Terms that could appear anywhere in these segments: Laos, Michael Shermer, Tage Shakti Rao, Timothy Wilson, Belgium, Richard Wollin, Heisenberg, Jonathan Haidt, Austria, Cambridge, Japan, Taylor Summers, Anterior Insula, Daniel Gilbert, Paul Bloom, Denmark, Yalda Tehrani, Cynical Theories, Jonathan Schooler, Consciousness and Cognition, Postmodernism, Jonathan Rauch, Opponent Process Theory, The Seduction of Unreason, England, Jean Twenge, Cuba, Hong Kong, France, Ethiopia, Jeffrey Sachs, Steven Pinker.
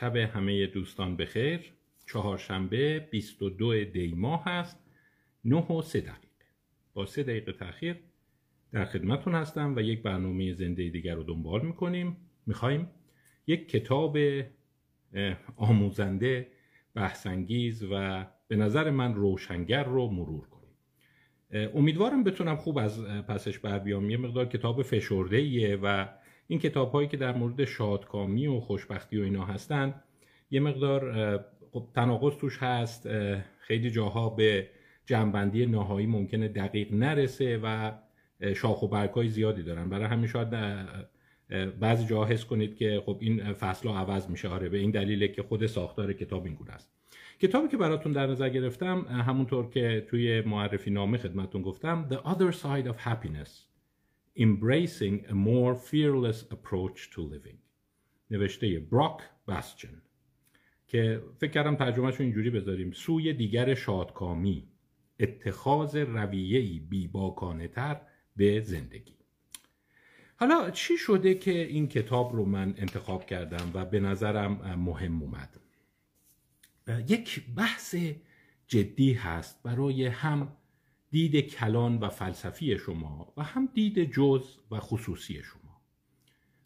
شب همه دوستان بخیر. چهارشنبه 22 دی ماه است، 9:03. با 3 دقیقه تأخیر در خدمتون هستم و یک برنامه زنده دیگر رو دنبال میکنیم. میخوایم یک کتاب آموزنده، بحث‌انگیز و به نظر من روشنگر رو مرور کنیم. امیدوارم بتونم خوب از پسش بر بیام. یه مقدار کتاب فشرده‌ایه و این کتاب هایی که در مورد شادکامی و خوشبختی و اینا هستن یه مقدار تناقض توش هست، خیلی جاها به جنبندی نهایی ممکنه دقیق نرسه و شاخ و برگ های زیادی دارن. برای همین شاید بعضی جاها حس کنید که خب این فصل ها عوض میشه. آره، به این دلیله که خود ساختار کتاب این گونه است. کتابی که براتون در نظر گرفتم همونطور که توی معرفی نامه خدمتون گفتم، The Other Side of Happiness Embracing a more fearless approach to living، نوشته بروک بستین، که فکر کردم ترجمهشو اینجوری بذاریم: سوی دیگر شادکامی، اتخاذ رویه‌ای بی‌باکانه‌تر به زندگی. حالا چی شده که این کتاب رو من انتخاب کردم و به نظرم مهم اومد؟ یک بحث جدی هست برای هم دید کلان و فلسفی شما و هم دید جز و خصوصی شما.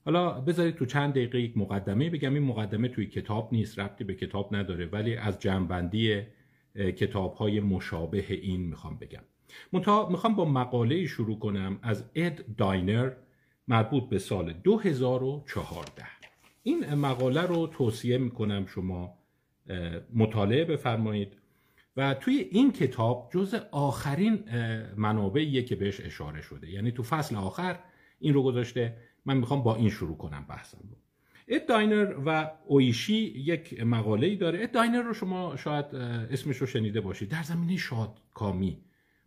حالا بذارید تو چند دقیقه یک مقدمه بگم. این مقدمه توی کتاب نیست، ربطی به کتاب نداره، ولی از جنبندی کتاب‌های مشابه این میخوام بگم. میخوام با مقاله‌ای شروع کنم از اد داینر مربوط به سال 2014. این مقاله رو توصیه میکنم شما مطالعه بفرمایید و توی این کتاب جزء آخرین منابعیه که بهش اشاره شده، یعنی تو فصل آخر این رو گذاشته. من میخوام با این شروع کنم بحثم رو. اد داینر و اویشی یک مقاله‌ای داره. اد داینر رو شما شاید اسمش رو شنیده باشید. در زمینه شادکامی،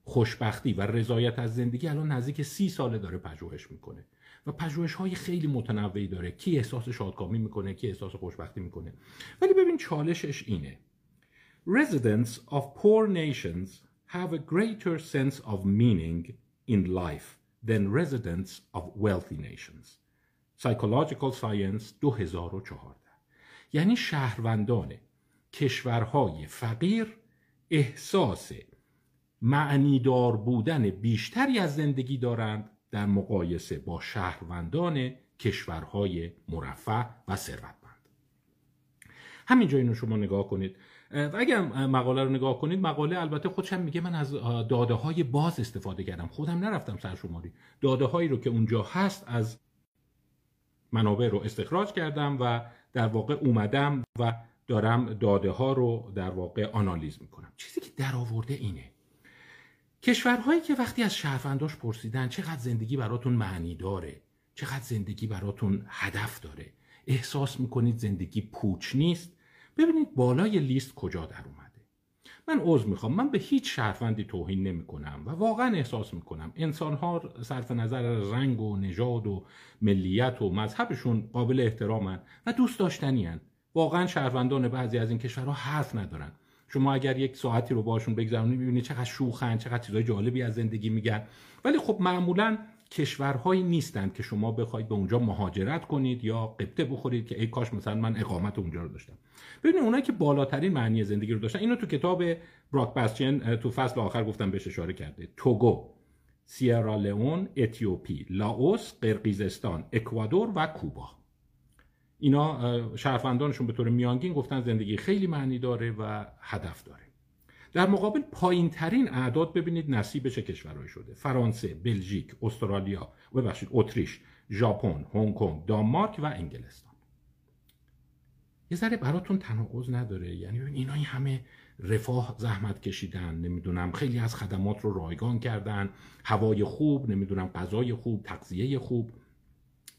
خوشبختی و رضایت از زندگی الان نزدیک 30 ساله داره پژوهش میکنه و پژوهش‌های خیلی متنوعی داره. کی احساس شادکامی میکنه، کی احساس خوشبختی میکنه. ولی ببین چالشش اینه: Residents of poor nations have a greater sense of meaning in life than residents of wealthy nations. Psychological Science 2014. یعنی شهروندان کشورهای فقیر احساس معنیدار بودن بیشتری از زندگی دارند در مقایسه با شهروندان کشورهای مرفه و ثروتمند. همینجا اینو شما نگاه کنید و اگر مقاله رو نگاه کنید، مقاله البته خودش هم میگه من از داده های باز استفاده کردم، خودم نرفتم سرشماری، داده هایی رو که اونجا هست از منابع رو استخراج کردم و در واقع اومدم و دارم داده ها رو در واقع آنالیز میکنم. چیزی که در آورده اینه: کشورهایی که وقتی از شهرونداش پرسیدن چقدر زندگی براتون معنی داره، چقدر زندگی براتون هدف داره، احساس میکنید زندگی پوچ نیست، ببینید بالای لیست کجا در اومده. من عذر میخوام، من به هیچ شهروندی توهین نمیکنم و واقعا احساس میکنم انسانها صرف نظر از رنگ و نژاد و ملیت و مذهبشون قابل احترامن و دوست داشتنین. واقعا شهروندان بعضی از این کشورها حرف ندارن. شما اگر یک ساعتی رو باشون بگذرونید میبینید چقدر شوخن، چقدر چیزای جالبی از زندگی میگن. ولی خب معمولا کشورهایی نیستند که شما بخواید به اونجا مهاجرت کنید یا قبطه بخورید که ای کاش مثلا من اقامت اونجا رو داشتم. ببینید اونایی که بالاترین معنی زندگی رو داشتن، اینو تو کتاب بروک بستین تو فصل آخر گفتم بهش اشاره کرده: توگو، سیرا لئون، اتیوپی، لاوس، قرقیزستان، اکوادور و کوبا. اینا شهروندانشون به طور میانگین گفتن زندگی خیلی معنی داره و هدف داره. در مقابل پایین‌ترین اعداد ببینید نصیب چه کشورهایی شده: فرانسه، بلژیک، استرالیا، اتریش، ژاپن، هنگ کنگ، دانمارک و انگلستان. یه ذره براتون تناقض نداره؟ یعنی ببین اینا این همه رفاه زحمت کشیدن، نمیدونم خیلی از خدمات رو رایگان کردن، هوای خوب، نمیدونم غذای خوب، تغذیه خوب،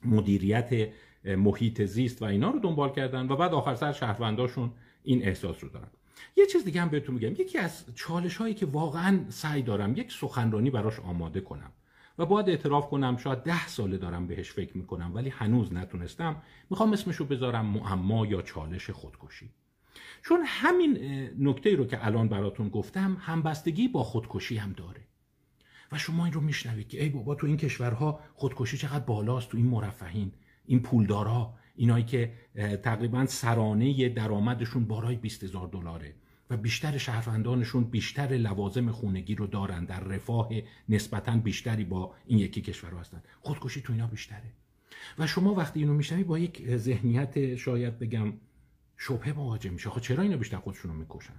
مدیریت محیط زیست و اینا رو دنبال کردن و بعد آخر سر شهرونداشون این احساس رو دارن. یه چیز دیگه هم بهتون میگم. یکی از چالش هایی که واقعا سعی دارم یک سخنرانی براش آماده کنم و باید اعتراف کنم شاید 10 ساله دارم بهش فکر میکنم ولی هنوز نتونستم، میخوام اسمشو بذارم معما یا چالش خودکشی. چون همین نکته رو که الان براتون گفتم همبستگی با خودکشی هم داره و شما این رو میشنوید که ای بابا تو این کشورها خودکشی چقدر بالاست، تو این مرفهین، این پولدارا، اینایی که تقریبا سرانه درآمدشون بالای $20,000 و بیشتر شهروندانشون بیشتر لوازم خانگی رو دارن، در رفاه نسبتاً بیشتری با این یکی کشور هستن، خودکشی تو اینا بیشتره. و شما وقتی اینو میشنوی با یک ذهنیت شاید بگم شبهه مواجه میشه، خب چرا اینا بیشتر خودشون رو میکشن؟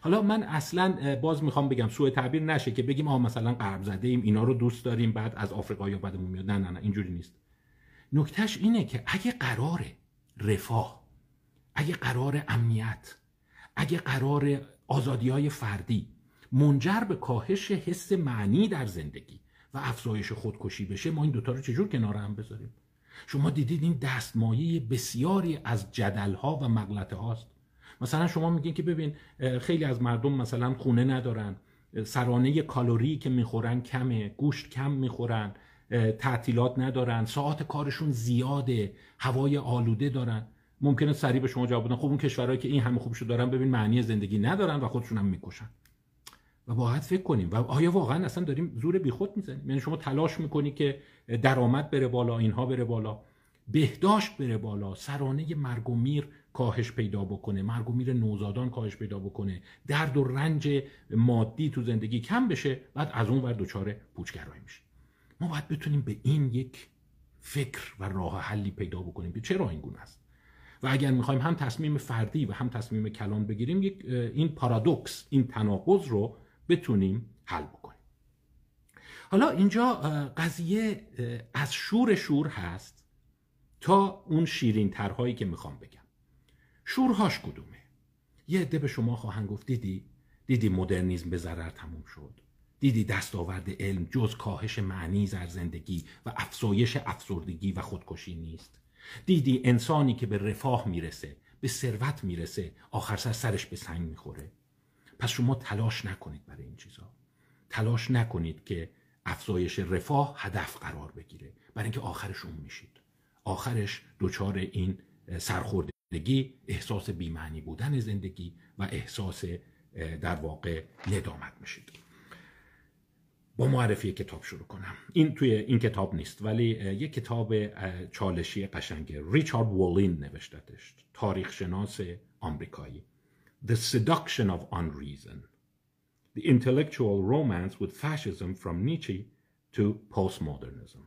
حالا من اصلا باز میخوام بگم سوء تعبیر نشه که بگیم آها مثلا غرب زده ایم اینا رو دوست داریم بعد از آفریقایی‌ها بدمون میاد، نه نه نه اینجوری نیست. نکتهش اینه که اگه قراره رفاه، اگه قراره امنیت، اگه قرار آزادی‌های فردی منجر به کاهش حس معنی در زندگی و افزایش خودکشی بشه، ما این دوتا رو چجور کنار هم بذاریم؟ شما دیدید این دستمایه بسیاری از جدل‌ها و مغلطه هاست. مثلا شما میگین که ببین خیلی از مردم مثلا خونه ندارن، سرانه کالوری که میخورن کمه، گوشت کم میخورن، تعطیلات ندارن، ساعت کارشون زیاده، هوای آلوده دارن. ممکنه سریع به شما جواب بدن خب اون کشورهایی که این همه خوبشو دارن ببین معنی زندگی ندارن و خودشون هم میکشن. و باید فکر کنیم و آیا واقعا اصلا داریم زور بیخود میزنیم؟ یعنی شما تلاش میکنی که درآمد بره بالا، اینها بره بالا، بهداشت بره بالا، سرانه مرگ و میر کاهش پیدا بکنه، مرگ و میر نوزادان کاهش پیدا بکنه، درد و رنج مادی تو زندگی کم بشه، بعد از اون ور دچار پوچگرایی میشه. ما باید بتونیم به این یک فکر و راه حلی پیدا بکنیم که چرا این گونه است. و اگر میخوایم هم تصمیم فردی و هم تصمیم کلان بگیریم، یک این پارادوکس، این تناقض رو بتونیم حل بکنیم. حالا اینجا قضیه از شور هست تا اون شیرین ترهایی که میخوام بگم. شورهاش کدومه؟ یه عده به شما خواهند گفت دیدی مدرنیسم به ضرر تموم شد، دیدی دستاورد علم جز کاهش معنی در زندگی و افزایش افسردگی و خودکشی نیست، دیدی انسانی که به رفاه میرسه، به ثروت میرسه، آخر سرش به سنگ میخوره. پس شما تلاش نکنید برای این چیزا، تلاش نکنید که افزایش رفاه هدف قرار بگیره، برای اینکه آخرش اون میشید، آخرش دچار این سرخوردگی، احساس بی‌معنی بودن زندگی و احساس در واقع ندامت میشید. با معرفی کتاب شروع کنم. این توی این کتاب نیست ولی یک کتاب چالشی قشنگه. ریچارد وولین نوشتتش، تاریخ شناس آمریکایی. The Seduction of Unreason: The Intellectual Romance with Fascism from Nietzsche to Postmodernism.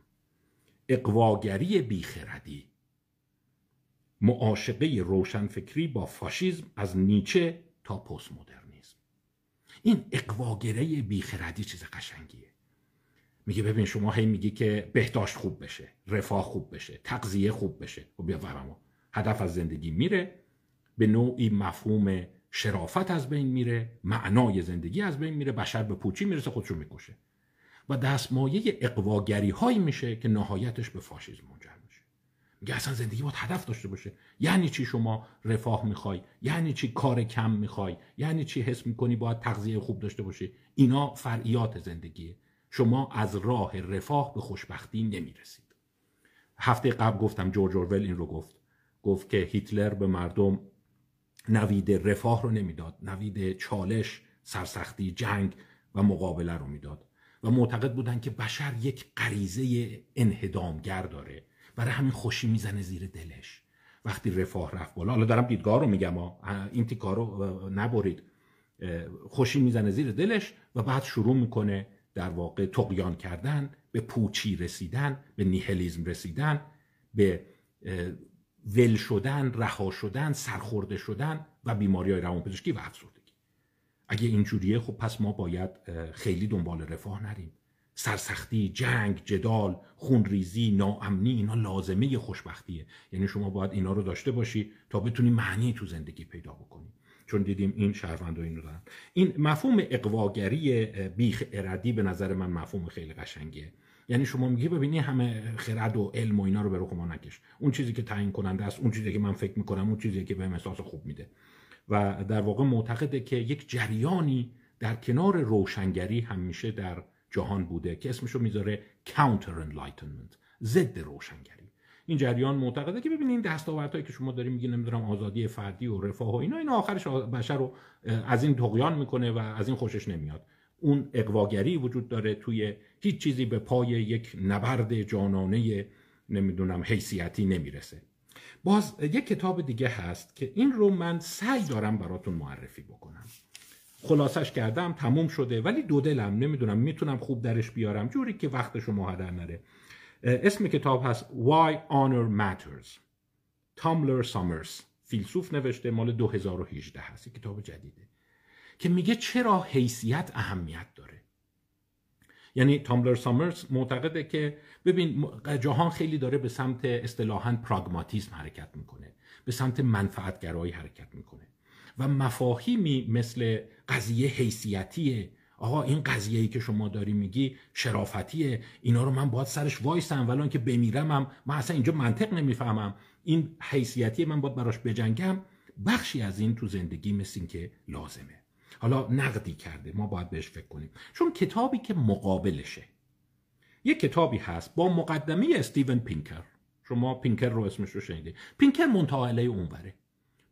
اقواگری بیخردی، معاشقه روشنفکری با فاشیسم از نیچه تا پست مدرنیسم. این اقواگری بیخردی چیز قشنگیه. میگه ببین شما هی میگی که بهداشت خوب بشه، رفاه خوب بشه، تغذیه خوب بشه، و بیا ورما هدف از زندگی میره، به نوعی مفهوم شرافت از بین میره، معنای زندگی از بین میره، بشر به پوچی میرسه، خودشو میکشه و دستمایه اقواگری هایی میشه که نهایتش به فاشیسم منجر میشه. میگه اصلا زندگی باید هدف داشته باشه. یعنی چی شما رفاه میخوای؟ یعنی چی کار کم میخوای؟ یعنی چی حس میکنی باید تغذیه خوب داشته باشه؟ اینا فرعیات زندگیه. شما از راه رفاه به خوشبختی نمیرسید. هفته قبل گفتم جورج اورول این رو گفت که هیتلر به مردم نوید رفاه رو نمیداد، نوید چالش، سرسختی، جنگ و مقابله رو میداد و معتقد بودن که بشر یک غریزه انهدامگر داره، برای همین خوشی میزنه زیر دلش وقتی رفاه رفت بالا. حالا دارم دیدگاه رو میگم، این تیکا رو نبرید. خوشی میزنه زیر دلش و بعد شروع میکنه در واقع طغیان کردن، به پوچی رسیدن، به نیهیلیسم رسیدن، به ول شدن، رها شدن، سرخورده شدن و بیماری‌های روانپزشکی و افسردگی. اگه اینجوریه خب پس ما باید خیلی دنبال رفاه نریم. سرسختی، جنگ، جدال، خونریزی، ناامنی، اینا لازمه خوشبختیه. یعنی شما باید اینا رو داشته باشی تا بتونی معنی تو زندگی پیدا بکنی. چون دیدیم این شهروندان اینو دارن. این مفهوم اقواگری بیخردی به نظر من مفهوم خیلی قشنگیه. یعنی شما میگی ببینی همه خرد و علم و اینا رو به رخ ما نکش، اون چیزی که تعیین کننده است، اون چیزی که من فکر میکنم، اون چیزی که بهم احساس خوب میده. و در واقع معتقده که یک جریانی در کنار روشنگری همیشه در جهان بوده که اسمشو میذاره کانتر انلایتمنت، ضد روشنگری. این جریان معتقده که ببینین دستاوردهایی که شما دارین میگین نمیدونم آزادی فردی و رفاه و اینا آخرش بشر رو از این طغیان میکنه و از این خوشش نمیاد. اون اقواگری وجود داره توی هیچ چیزی به پای یک نبرد جانانه نمیدونم حیثیتی نمیرسه. باز یک کتاب دیگه هست که این رو من سعی دارم براتون معرفی بکنم. خلاصش کردم، تموم شده، ولی دو دلم، نمیدونم میتونم خوب درش بیارم جوری که وقت شما هدر نره. اسم کتاب هست Why Honor Matters. تاملر سامرز فیلسوف نوشته، مال 2018 هست، یک کتاب جدیده که میگه چرا حیثیت اهمیت داره. یعنی تاملر سامرز معتقده که ببین جهان خیلی داره به سمت اصطلاحاً پراگماتیسم حرکت میکنه، به سمت منفعتگرایی حرکت میکنه و مفاهیمی مثل قضیه حیثیتیه، آقا این قضیه‌ای که شما داری میگی شرافتیه، اینا رو من باید سرش وایسم ولان که بمیرمم، من اصلا اینجا منطق نمیفهمم، این حیثیتیه من باید براش بجنگم. بخشی از این تو زندگی مثل این که لازمه. حالا نقدی کرده، ما باید بهش فکر کنیم، چون کتابی که مقابلشه یک کتابی هست با مقدمه استیون پینکر. شما پینکر رو اسمش رو شنیدید. پینکر منتهی اونوره،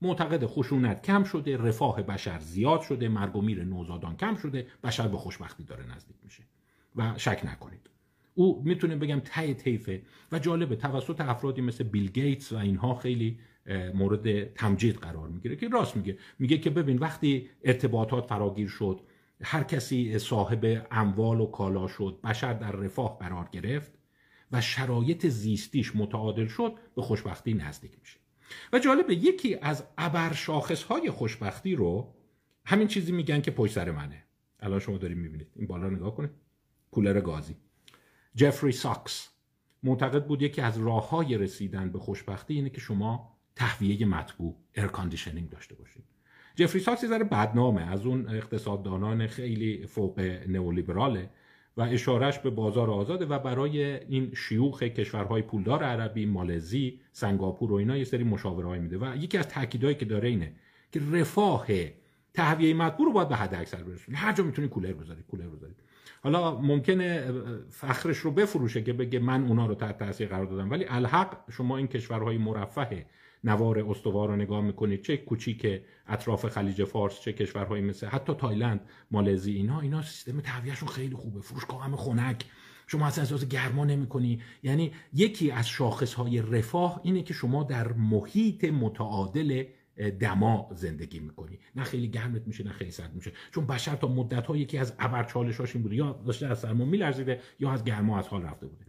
معتقد خشونت کم شده، رفاه بشر زیاد شده، مرگ و میر نوزادان کم شده، بشر به خوشبختی داره نزدیک میشه و شک نکنید او میتونه بگم ته طیفه و جالبه توسط افرادی مثل بیل گیتس و اینها خیلی مورد تمجید قرار میگیره که راست میگه. میگه که ببین وقتی ارتباطات فراگیر شد، هر کسی صاحب اموال و کالا شد، بشر در رفاه قرار گرفت و شرایط زیستیش متعادل شد، به خوشبختی نزدیک میشه. و جالبه یکی از ابرشاخصهای خوشبختی رو همین چیزی میگن که پشت سر منه الان شما داریم میبینید، این بالا نگاه کنه، کولر گازی. جفری ساکس معتقد بود یکی از راههای رسیدن به خوشبختی اینه که شما تهویه مطبوع، ایر کاندیشنینگ داشته باشید. جفری ساکس یه ذره بدنامه، از اون اقتصاددانان خیلی فوق نئولیبراله و اشارش به بازار آزاده و برای این شیوخ کشورهای پولدار عربی، مالزی، سنگاپور و اینا یه سری مشاوره‌ای میده و یکی از تاکیدهایی که داره اینه که رفاه تهویه مطبوع رو باید به حد اکثر برسونید. هر جا میتونید کولر بذارید، کولر بذارید. حالا ممکنه فخرش رو بفروشه که بگه من اونا رو تحت تاثیر قرار دادم، ولی الحق شما این کشورهای مرفه نوار استوار رو نگاه میکنید، چه کوچیک اطراف خلیج فارس، چه کشورهای مثل حتی تایلند، مالزی، اینا سیستم تهویهشون خیلی خوبه، فروشگاه هم خنک، شما اصلا احساس گرما نمیکنی. یعنی یکی از شاخصهای رفاه اینه که شما در محیط متعادل دما زندگی میکنی، نه خیلی گرمت میشه نه خیلی سرد میشه، چون بشر تا مدت‌ها یکی از ابرچالشاش این بود یا داشته از سرما میلرزیده یا از گرما از حال رفته بوده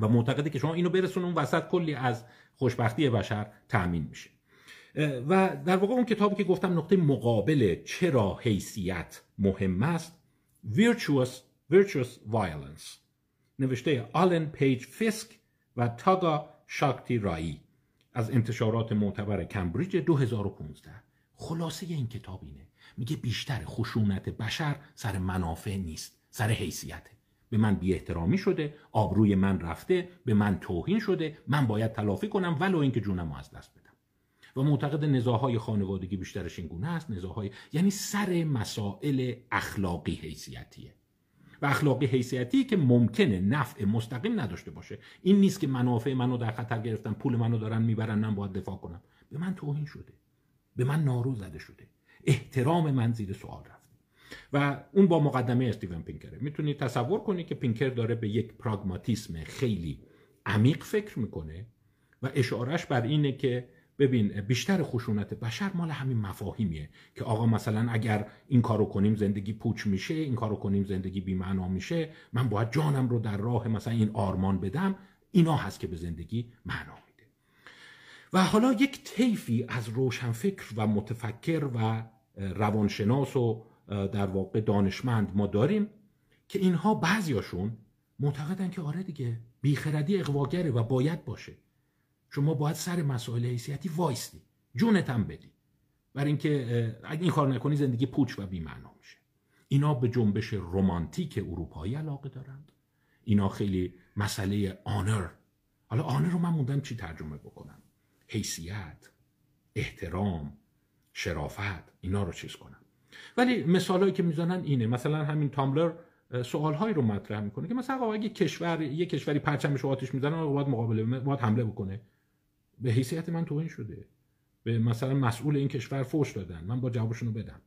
و معتقده که شما اینو برسون اون وسط کلی از خوشبختی بشر تأمین میشه. و در واقع اون کتابی که گفتم نقطه مقابل چرا حیثیت مهم است، Virtuous Violence نوشته آلن پیج فیسک و تاگا شاکتی رایی از انتشارات معتبر کمبریج 2015. خلاصه این کتاب اینه، میگه بیشتر خشونت بشر سر منافع نیست، سر حیثیته. به من بی احترامی شده، آبروی من رفته، به من توهین شده، من باید تلافی کنم ولو اینکه جونم رو از دست بدم. و معتقد نزاع‌های خانوادگی بیشترش این گونه است، نزاع‌های یعنی سر مسائل اخلاقی حیثیتیه. و اخلاقی حیثیتی که ممکنه نفع مستقیم نداشته باشه. این نیست که منافع منو در خطر گرفتن، پول منو دارن میبرن، من باید دفاع کنم. به من توهین شده، به من نارو زده شده، احترام من زیر سوال رفته. و اون با مقدمه استیون پینکره. میتونی تصور کنی که پینکر داره به یک پراگماتیسم خیلی عمیق فکر میکنه و اشارش بر اینه که ببین بیشتر خشونت بشر مال همین مفاهیمیه که آقا مثلا اگر این کارو کنیم زندگی پوچ میشه، این کارو کنیم زندگی بی‌معنا میشه، من باید جانم رو در راه مثلا این آرمان بدم، اینا هست که به زندگی معنا میده. و حالا یک طیفی از روشنفکر و متفکر و روانشناس و در واقع دانشمند ما داریم که اینها بعضیاشون معتقدن که آره دیگه بیخردی اغواگره و باید باشه، شما باید سر مسائل حیثیتی وایستی، جونت هم بدی، برای اینکه اگه این کار نکنی زندگی پوچ و بی‌معنا میشه. اینا به جنبش رمانتیک اروپایی علاقه دارند، اینا خیلی مسئله آنر. حالا آنر رو من موندم چی ترجمه بکنم، حیثیت، احترام، شرافت، اینا رو چیز کنم. ولی مثالایی که میزنن اینه، مثلا همین تامبلر سوال‌هایی رو مطرح میکنه که مثلا آقا اگه یک کشوری پرچمش آتش میزنه، آقا باید مقابله، باید حمله بکنه، به حیثیت من توهین شده، به مثلا مسئول این کشور فوش دادن، من با جوابشون رو بدم.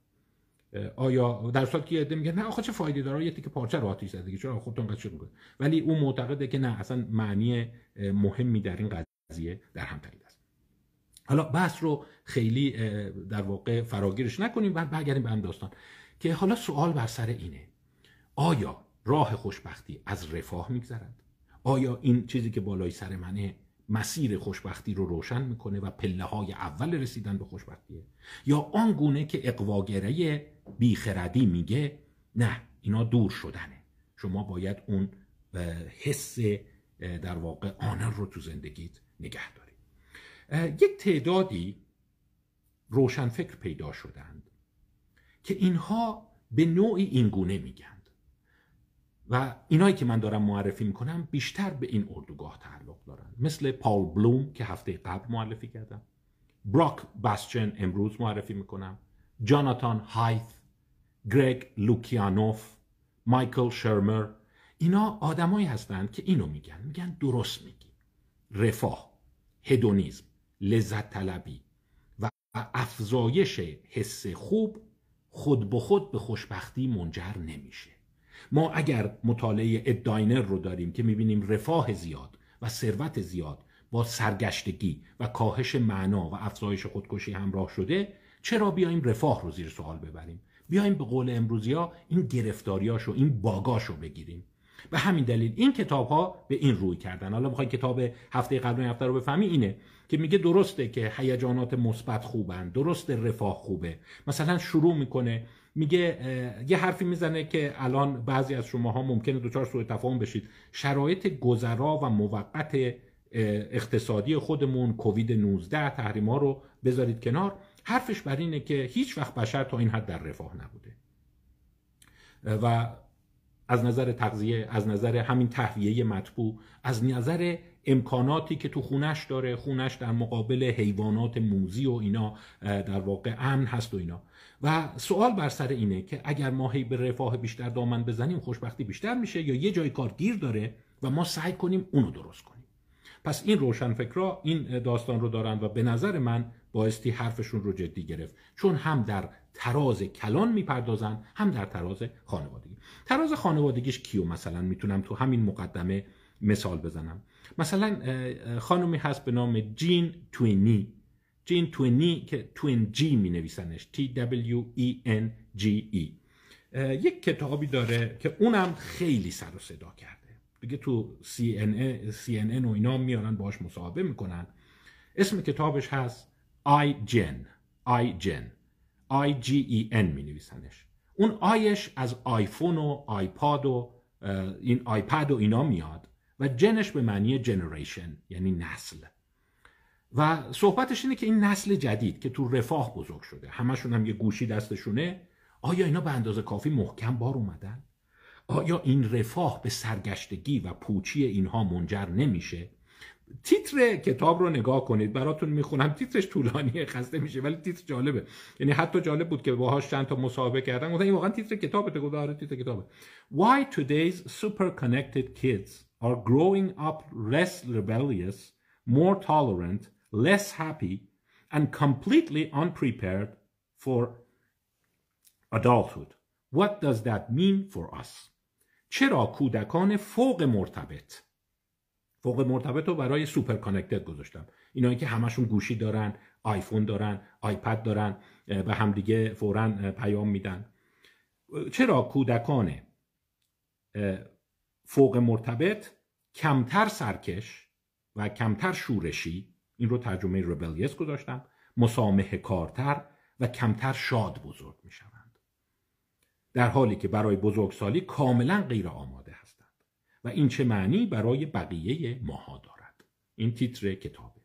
آیا در صورتی که ایده میگه نه آخه چه فایده داره یه تیکه پارچه رو آتیش زدگی، چرا خودت انقدر چیز می‌کنی؟ ولی اون معتقده که نه، اصلا معنی مهمی در این قضیه در هم تنید است. حالا بحث رو خیلی در واقع فراگیرش نکنیم، بعد برگردیم به هم داستان که حالا سوال بر سر اینه آیا راه خوشبختی از رفاه میگذرد؟ آیا این چیزی که بالای سر منه مسیر خوشبختی رو روشن میکنه و پله های اول رسیدن به خوشبختیه؟ یا آنگونه که اقواگره بیخردی میگه نه اینا دور شدنه، شما باید اون حس در واقع آنر رو تو زندگیت نگه داری. یک تعدادی روشنفکر پیدا شدند که اینها به نوعی اینگونه میگند و اینایی که من دارم معرفی میکنم بیشتر به این اردوگاه تعلق دارند، مثل پاول بلوم که هفته قبل معرفی کردم، بروک بستین امروز معرفی میکنم، جاناتان هایت، گرگ لوکیانوف، مایکل شرمر. اینا آدمایی هستند که اینو میگن، میگن درست میگی، رفاه، هدونیزم، لذت طلبی و افزایش حس خوب خود به خود به خوشبختی منجر نمیشه. ما اگر مطالعه اد داینر رو داریم که میبینیم رفاه زیاد و ثروت زیاد با سرگشتگی و کاهش معنا و افزایش خودکشی همراه شده، چرا بیایم رفاه رو زیر سوال ببریم؟ بیایم به قول امروزی‌ها این گرفتاریاشو، این باگاشو بگیریم. به همین دلیل این کتاب‌ها به این روی کردن. حالا می‌خوای کتاب هفته قبل و هفته رو بفهمی اینه که میگه درسته که هیجانات مثبت خوبن، درسته رفاه خوبه. مثلا شروع میکنه میگه یه حرفی میزنه که الان بعضی از شماها ممکنه دوچار سوء تفاهم بشید، شرایط گذرا و موقت اقتصادی خودمون، کووید 19، تحریم‌ها رو بذارید کنار. حرفش بر اینه که هیچ وقت بشر تا این حد در رفاه نبوده و از نظر تغذیه، از نظر همین تهویه مطبوع، از نظر امکاناتی که تو خونش داره، خونش در مقابل حیوانات موذی و اینا در واقع امن هست و اینا. و سوال بر سر اینه که اگر ما هی به رفاه بیشتر دامن بزنیم خوشبختی بیشتر میشه یا یه جای کار گیر داره و ما سعی کنیم اونو درست کنیم. پس این روشنفکرا این داستان رو دارن و به نظر من بایستی حرفشون رو جدی گرفت، چون هم در تراز کلان میپردازن هم در تراز خانوادگی. تراز خانوادگیش کیو مثلا میتونم تو همین مقدمه مثال بزنم؟ مثلا خانومی هست به نام جین توینی، جین توینی که توینجی مینویسنش TWENGE. یک کتابی داره که اونم خیلی سر و صدا کرده دیگه، تو CNN و اینا میارن باهاش مصاحبه میکنن. اسم کتابش هست IGN می نویسنش. اون آیش از آیفون و آیپاد و این آیپد و اینا میاد و جنش به معنی جنریشن یعنی نسل. و صحبتش اینه که این نسل جدید که تو رفاه بزرگ شده، همشون هم یه گوشی دستشونه، آیا اینا به اندازه کافی محکم بار اومدن؟ آیا این رفاه به سرگشتگی و پوچی اینها منجر نمیشه؟ تیتر کتاب رو نگاه کنید، براتون میخونم، تیترش طولانیه خسته میشه ولی تیتر جالبه، یعنی حتی جالب بود که باهاش چند تا مصاحبه کردن گفتن این واقعا تیتر کتابه. گفتم تیتر کتابه. Why today's super connected kids are growing up less rebellious, more tolerant, less happy and completely unprepared for adulthood. What does that mean for us? چرا کودکان فوق مرتبط رو برای سوپر کانکتد گذاشتم، اینایی که همشون گوشی دارن، آیفون دارن، آیپد دارن، به همدیگه فوراً پیام میدن. چرا کودکان فوق مرتبط کمتر سرکش و کمتر شورشی، این رو ترجمه ریبلیس گذاشتم، مسامح کارتر و کمتر شاد بزرگ میشوند، در حالی که برای بزرگسالی کاملا غیر آماده هست و این چه معنی برای بقیه ماها دارد. این تیتر کتابه.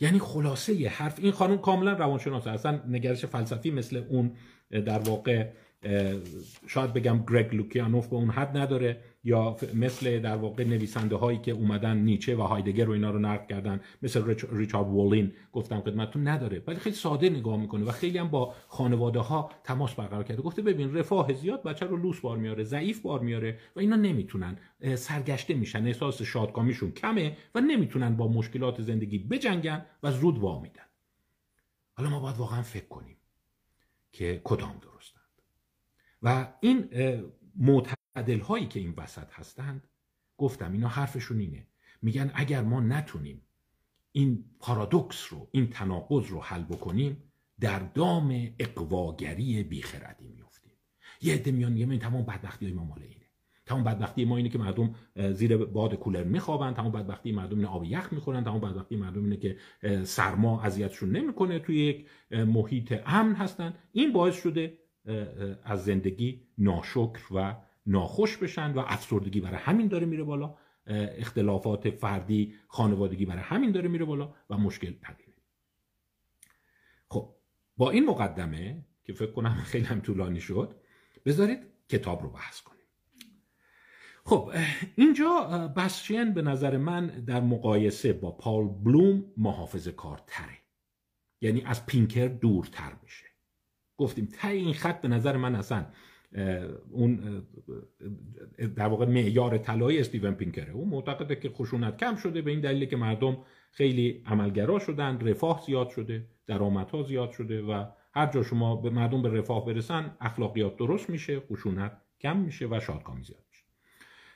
یعنی خلاصه حرف این خانم کاملا روانشناسه، اصلا نگرش فلسفی مثل اون در واقع شاید بگم گرگ لوکیانوف به اون حد نداره، یا مثل در واقع نویسنده هایی که اومدن نیچه و هایدگر و اینا رو نقد کردن، مثل ریچارد وولین گفتم خدمتتون نداره، ولی خیلی ساده نگاه میکنه و خیلی هم با خانواده ها تماس برقرار کرده. گفته ببین رفاه زیاد بچه رو لوس بار میاره، ضعیف بار میاره و اینا نمیتونن، سرگشته میشن، احساس شادکامیشون کمه و نمیتونن با مشکلات زندگی بجنگن و زود وا میدن. حالا ما باید واقعا فکر کنیم که کدام درستند و این معتدل هایی که این وسط هستند، گفتم اینا حرفشون اینه، میگن اگر ما نتونیم این پارادوکس رو، این تناقض رو حل بکنیم، در دام اقواگری بیخردی میفتیم. یه عده میان میگن تمام بدبختی ما مال اینه، تمام بدبختی ما اینه که مردم زیر باد کولر میخوابن، تمام بدبختی مردم اینه آب یخ میخورن، تمام بدبختی مردم اینه که سرما اذیتشون نمیکنه، توی یک محیط امن هستن. این باعث شده از زندگی ناشکر و ناخوش بشن و افسردگی برای همین داره میره بالا، اختلافات فردی خانوادگی برای همین داره میره بالا و مشکل پدیده. خب با این مقدمه که فکر کنم خیلی هم طولانی شد، بذارید کتاب رو بحث کنیم. خب اینجا بسچین به نظر من در مقایسه با پال بلوم محافظه‌کارتره، یعنی از پینکر دورتر میشه. گفتیم تای این خط به نظر من اصلا اون در واقع معیار طلایی استیون پینکره. اون معتقده که خشونت کم شده به این دلیل که مردم خیلی عملگرا شدن، رفاه زیاد شده، درآمدها زیاد شده و هر جا شما به مردم به رفاه برسن اخلاقیات درست میشه، خشونت کم میشه و شادکامی زیاد میشه.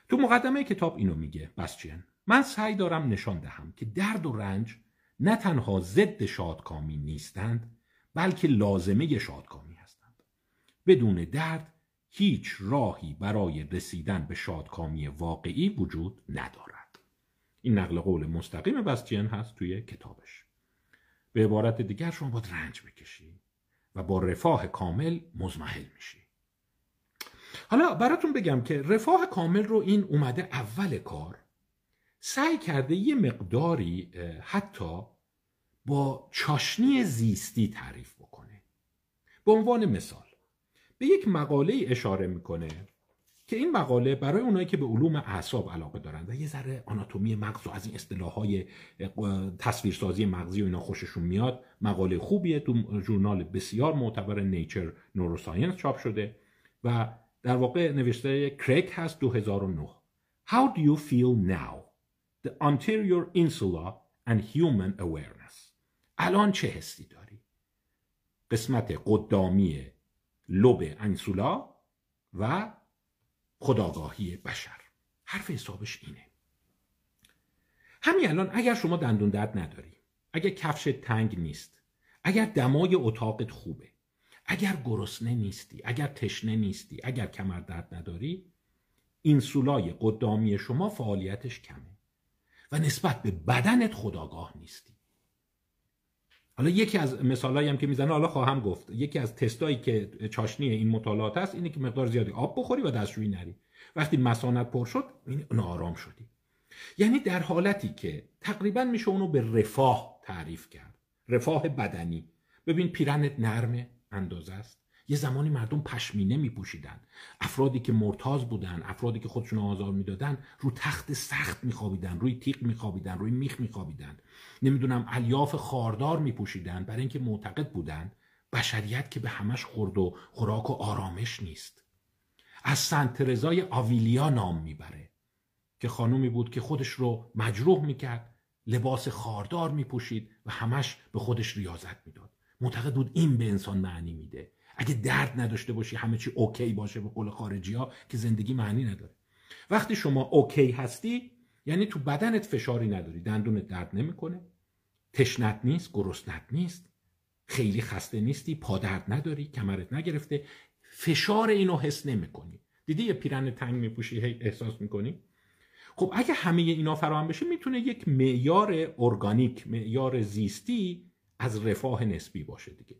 تو مقدمه کتاب اینو میگه بسچین: من سعی دارم نشان دهم که درد و رنج نه تنها ضد شادکامی نیستند بلکه لازمه شادکامی هستند. بدون درد هیچ راهی برای رسیدن به شادکامی واقعی وجود ندارد. این نقل قول مستقیم بسچین هست توی کتابش. به عبارت دیگر شما باید رنج بکشی و با رفاه کامل مضمحل میشی. حالا براتون بگم که رفاه کامل رو این اومده اول کار، سعی کرده یه مقداری حتی با چاشنی زیستی تعریف بکنه. به عنوان مثال به یک مقاله اشاره میکنه که این مقاله برای اونایی که به علوم اعصاب علاقه دارن و یه ذره آناتومی مغز و از این اصطلاح‌های تصویرسازی مغزی و اینا خوششون میاد، مقاله خوبیه، تو ژورنال بسیار معتبر نیچر نوروساینس چاپ شده و در واقع نوشته کریک هست، 2009. How do you feel now? The anterior insula and human awareness. الان چه حسی داری؟ قسمت قدامی لوب انسولا و خودآگاهی بشر. حرف حسابش اینه. همین الان اگر شما دندون درد نداری، اگر کفشت تنگ نیست، اگر دمای اتاقت خوبه، اگر گرسنه نیستی، اگر تشنه نیستی، اگر کمر درد نداری، انسولای قدامی شما فعالیتش کمه و نسبت به بدنت خودآگاه نیستی. حالا یکی از مثالایی هم که میزنه، حالا خواهم گفت، یکی از تستایی که چاشنی این مطالعات هست اینه که مقدار زیادی آب بخوری و دستشویی نری. وقتی مثانت پر شد ناآرام شدی. یعنی در حالتی که تقریبا میشه اونو به رفاه تعریف کرد، رفاه بدنی. ببین پیرنت نرمه، اندازه است. یه زمانی مردم پشمینه میپوشیدن، افرادی که مرتاض بودن، افرادی که خودشون آزار میدادن رو تخت سخت میخوابیدن، روی تیغ میخوابیدن، روی میخ میخوابیدن، نمیدونم الیاف خاردار میپوشیدن، برای اینکه معتقد بودن بشریت که به همش خورد و خوراک و آرامش نیست. از سنت ترزای آویلیا نام میبره که خانومی بود که خودش رو مجروح میکرد، لباس خاردار میپوشید و همش به خودش ریاضت میداد. معتقد بود این به انسان معنی میده، اگه درد نداشته باشی همه چی اوکی باشه، به قول خارجی ها که زندگی معنی نداره. وقتی شما اوکی هستی یعنی تو بدنت فشاری نداری، دندونت درد نمیکنه، تشنت نیست، گرسنت نیست، خیلی خسته نیستی، پادرد نداری، کمرت نگرفته، فشار اینو حس نمیکنی. دیدی یه پیرن تنگ میپوشی احساس میکنی؟ خب اگه همه اینا فراهم بشه میتونه یک معیار ارگانیک، معیار زیستی از رفاه نسبی باشه دیگه.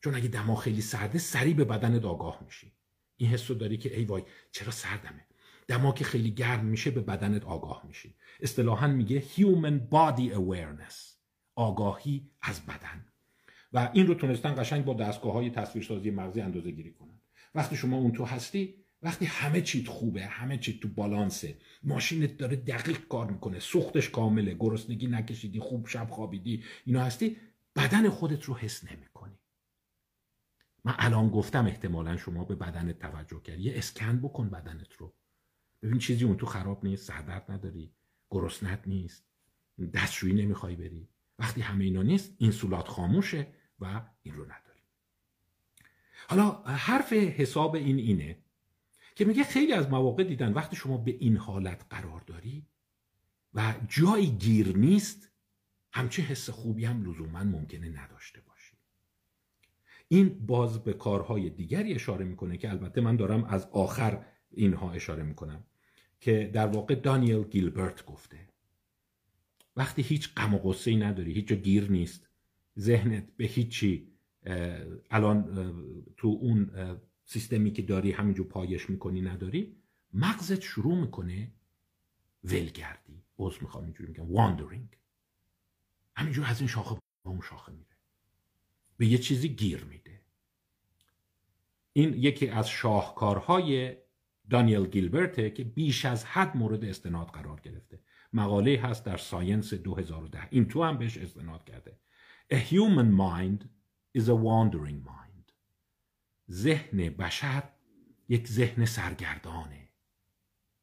چون اگه دما خیلی سرده سریع به بدنت آگاه میشی، این حس رو داری که ای وای چرا سردمه. دما که خیلی گرم میشه به بدنت آگاه میشی. اصطلاحاً میگه human body awareness، آگاهی از بدن. و این رو تونستن قشنگ با دستگاه‌های تصویرسازی مغزی اندازه‌گیری کنن. وقتی شما اون تو هستی، وقتی همه چیت خوبه، همه چیت تو بالانسه، ماشینت داره دقیق کار میکنه، سوختش کامله، گرسنگی نکشیدی، خوب شب خوابیدی، اینا هستی، بدن خودت رو حس نمی‌کنی. من الان گفتم احتمالاً شما به بدنت توجه کردی. یه اسکن بکن بدنت رو، ببین چیزی اون تو خراب نیست، سردرد نداری، گرسنت نیست، دستشویی نمیخوای بری. وقتی همه اینا نیست انسولات خاموشه و این رو نداری. حالا حرف حساب این اینه که میگه خیلی از مواقع دیدن وقتی شما به این حالت قرار داری و جایی گیر نیست همچه حس خوبی هم لزوما ممکنه نداشته باشیم. این باز به کارهای دیگری اشاره میکنه که البته من دارم از آخر اینها اشاره میکنم، که در واقع دانیل گیلبرت گفته وقتی هیچ غم و غصه‌ای نداری، هیچ جا گیر نیست، ذهنت به هیچی الان تو اون سیستمی که داری همینجور پایش میکنی نداری، مغزت شروع میکنه ولگردی، عذر میخوام اینجوری میگم، واندرینگ، همینجور از این شاخه به اون شاخه میره، به یه چیزی گیر میده. این یکی از شاهکارهای دانیل گیلبرته که بیش از حد مورد استناد قرار گرفته. مقاله هست در ساینس 2010، این تو هم بهش استناد کرده. A human mind is a wandering mind. ذهن بشر یک ذهن سرگردانه.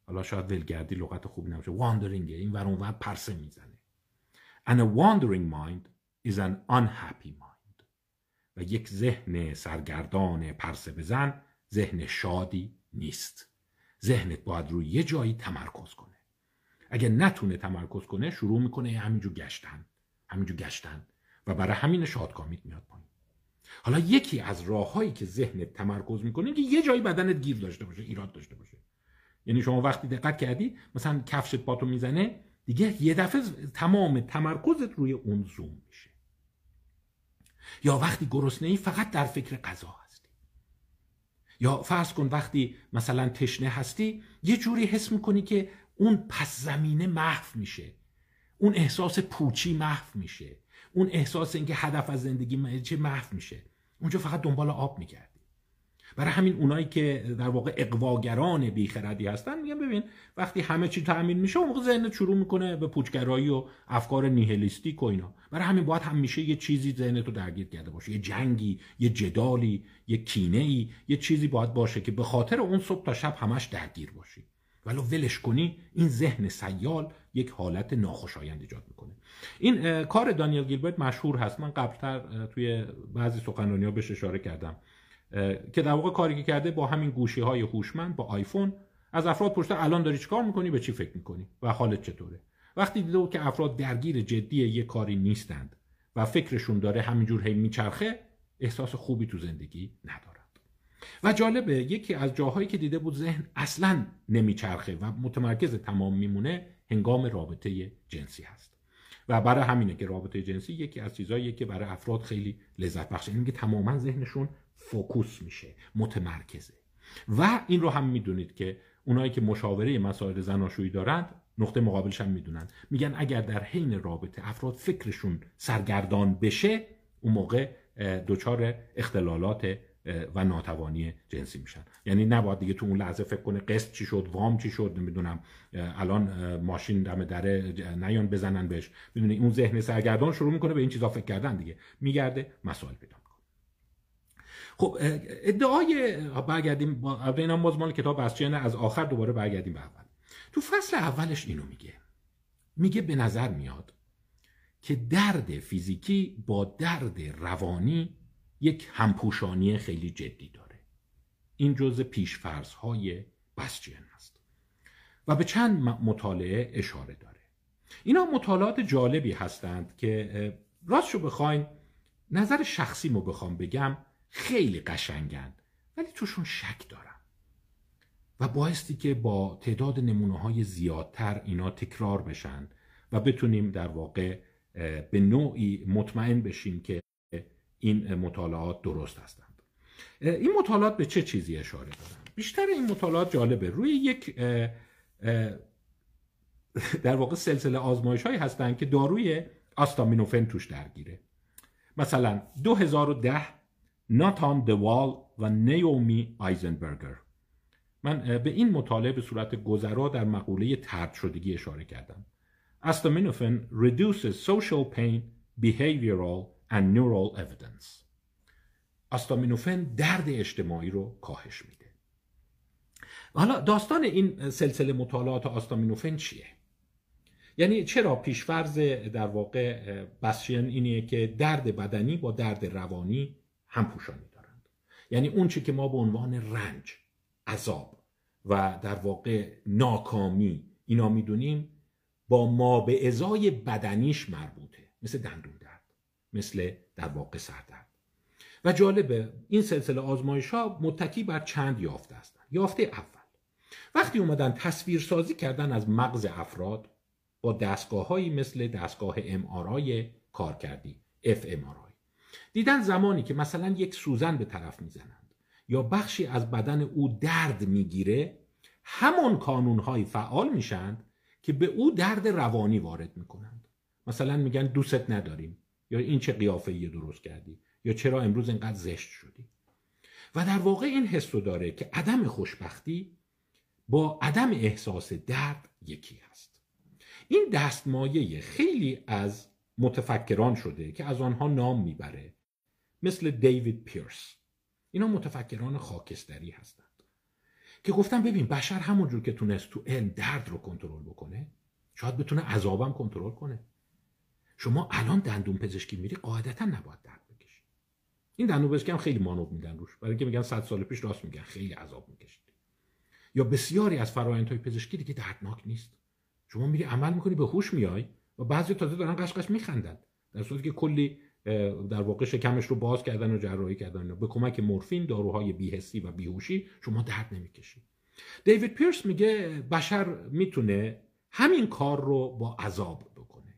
حالا شاید ولگردی لغت خوبی نباشه، wandering این ور اون ور پرسه میزنه. And a wandering mind is an unhappy mind. و یک ذهن سرگردان پرسه بزن ذهن شادی نیست. ذهنت باید روی یه جایی تمرکز کنه. اگه نتونه تمرکز کنه شروع میکنه همینجور گشتن و برای همین شادکامیت میاد پایین. حالا یکی از راههایی که ذهنت تمرکز میکنه که یه جایی بدنت گیر داشته باشه، ایراد داشته باشه. یعنی شما وقتی دقت کردی مثلا کفشت پاتو میزنه دیگه، یه دفعه تمام تمرکزت روی اون زوم میشه. یا وقتی گرسنه‌ای فقط در فکر غذا هستی. یا فرض کن وقتی مثلا تشنه هستی یه جوری حس میکنی که اون پس زمینه محو میشه، اون احساس پوچی محو میشه، اون احساس اینکه هدف از زندگی چه محو میشه، اونجا فقط دنبال آب میگردی. برای همین اونایی که در واقع اقواگران بیخردی هستن میگن ببین وقتی همه چی تأمین میشه اون موقع ذهنت شروع میکنه به پوچگرایی و افکار نیهیلیستیک و اینا. برای همین باید همیشه یه چیزی ذهنتو درگیر کرده باشه، یه جنگی، یه جدالی، یه کینه‌ای، یه چیزی باید باشه که به خاطر اون صبح تا شب همش درگیر باشی. ولو ولش کنی این ذهن سیال یک حالت ناخوشایند ایجاد میکنه. این کار دانیل گیلبرت مشهور هست، من قبلتر توی بعضی سخنرانی‌ها بهش اشاره کردم، که در واقع کاری که کرده با همین گوشی‌های هوشمند، با آیفون، از افراد پرسیده الان داری چیکار میکنی، به چی فکر میکنی و حالت چطوره. وقتی دیده که افراد درگیر جدی یک کاری نیستند و فکرشون داره همینجور هی میچرخه، احساس خوبی تو زندگی نداره. و جالبه یکی از جاهایی که دیده بود ذهن اصلاً نمیچرخه و متمرکز تمام میمونه، هنگام رابطه جنسی هست. و برای همینه که رابطه جنسی یکی از چیزاییه که برای افراد خیلی لذت بخشه، اینکه تماما ذهنشون فوکوس میشه، متمرکزه. و این رو هم میدونید که اونایی که مشاوره مسائل زناشویی دارند نقطه مقابلش هم میدونن، میگن اگر در حین رابطه افراد فکرشون سرگردان بشه اون موقع دچار اختلالات و ناتوانی جنسی میشن. یعنی نباید دیگه تو اون لحظه فکر کنه قسط چی شد، وام چی شد، نمیدونم الان ماشین دم دره نیان بزنن بهش، میدونی اون ذهن سرگردان شروع میکنه به این چیزا فکر کردن دیگه، میگرده مسائل پیدا میکنه. خب ادعای برگردیم اینا باز مال کتاب بسچینه، از آخر دوباره برگردیم به اول. تو فصل اولش اینو میگه به نظر میاد که درد فیزیکی با درد روانی یک همپوشانی خیلی جدی داره. این جزء پیشفرض‌های بسچین است و به چند مطالعه اشاره داره. اینا مطالعات جالبی هستند که راستشو بخواین نظر شخصیمو بخوام بگم خیلی قشنگن، ولی توشون شک دارم و بایستی که با تعداد نمونه‌های زیادتر اینا تکرار بشن و بتونیم در واقع به نوعی مطمئن بشیم که این مطالعات درست هستند. این مطالعات به چه چیزی اشاره دارند؟ بیشتر این مطالعات جالبه، روی یک در واقع سلسله آزمایش‌هایی هستند که داروی آستامینوفن توش درگیره. مثلا 2010 ناتان دوال و نیومی آیزنبرگر. من به این مطالعه به صورت گذرا در مقوله طرد شدگی اشاره کردم. آستامینوفن reduces social pain, behavioral and neural evidence. آستامینوفن درد اجتماعی رو کاهش میده. حالا داستان این سلسله مطالعات آستامینوفن چیه؟ یعنی چرا پیشفرض در واقع بسچین اینه که درد بدنی با درد روانی همپوشانی دارند؟ یعنی اون چی که ما به عنوان رنج، عذاب و در واقع ناکامی اینا میدونیم با ما به ازای بدنیش مربوطه. مثل دندون درد، مثل در واقع سردرد. و جالبه این سلسله آزمایش‌ها متکی بر چند یافته هستند. یافته اول، وقتی اومدن تصویرسازی کردن از مغز افراد با دستگاه‌هایی مثل دستگاه MRI کارکردی، fMRI، دیدن زمانی که مثلا یک سوزن به طرف میزنند یا بخشی از بدن او درد میگیره، همون کانون‌های فعال میشن که به او درد روانی وارد میکنند. مثلا میگن دوست نداریم، یا این چه قیافه‌ای درست کردی، یا چرا امروز اینقدر زشت شدی. و در واقع این حس رو داره که عدم خوشبختی با عدم احساس درد یکی هست. این دستمایه خیلی از متفکران شده که از آنها نام میبره، مثل دیوید پیرس. اینا متفکران خاکستری هستند که گفتن ببین بشر همونجور که تونست تو علم درد رو کنترل بکنه، شاید بتونه عذابم کنترل کنه. شما الان دندون پزشکی میری قاعدتا نباید درد بکشی. این دندون پزشکی هم خیلی مانور میدن روش، برای اینکه میگن 100 سال پیش راست میگن، خیلی عذاب میکشید. یا بسیاری از فرآیندهای پزشکی دیگه دردناک نیست. شما میری عمل میکنی، به هوش میای و بعضی تازه دارن قشقش میخندن، در صورتی که کلی در واقع شکمش رو باز کردن و جراحی کردن. به کمک مورفین، داروهای بی‌حسی و بیهوشی، شما درد نمیکشی. دیوید پیرس میگه بشر میتونه همین کار رو با عذاب بکنه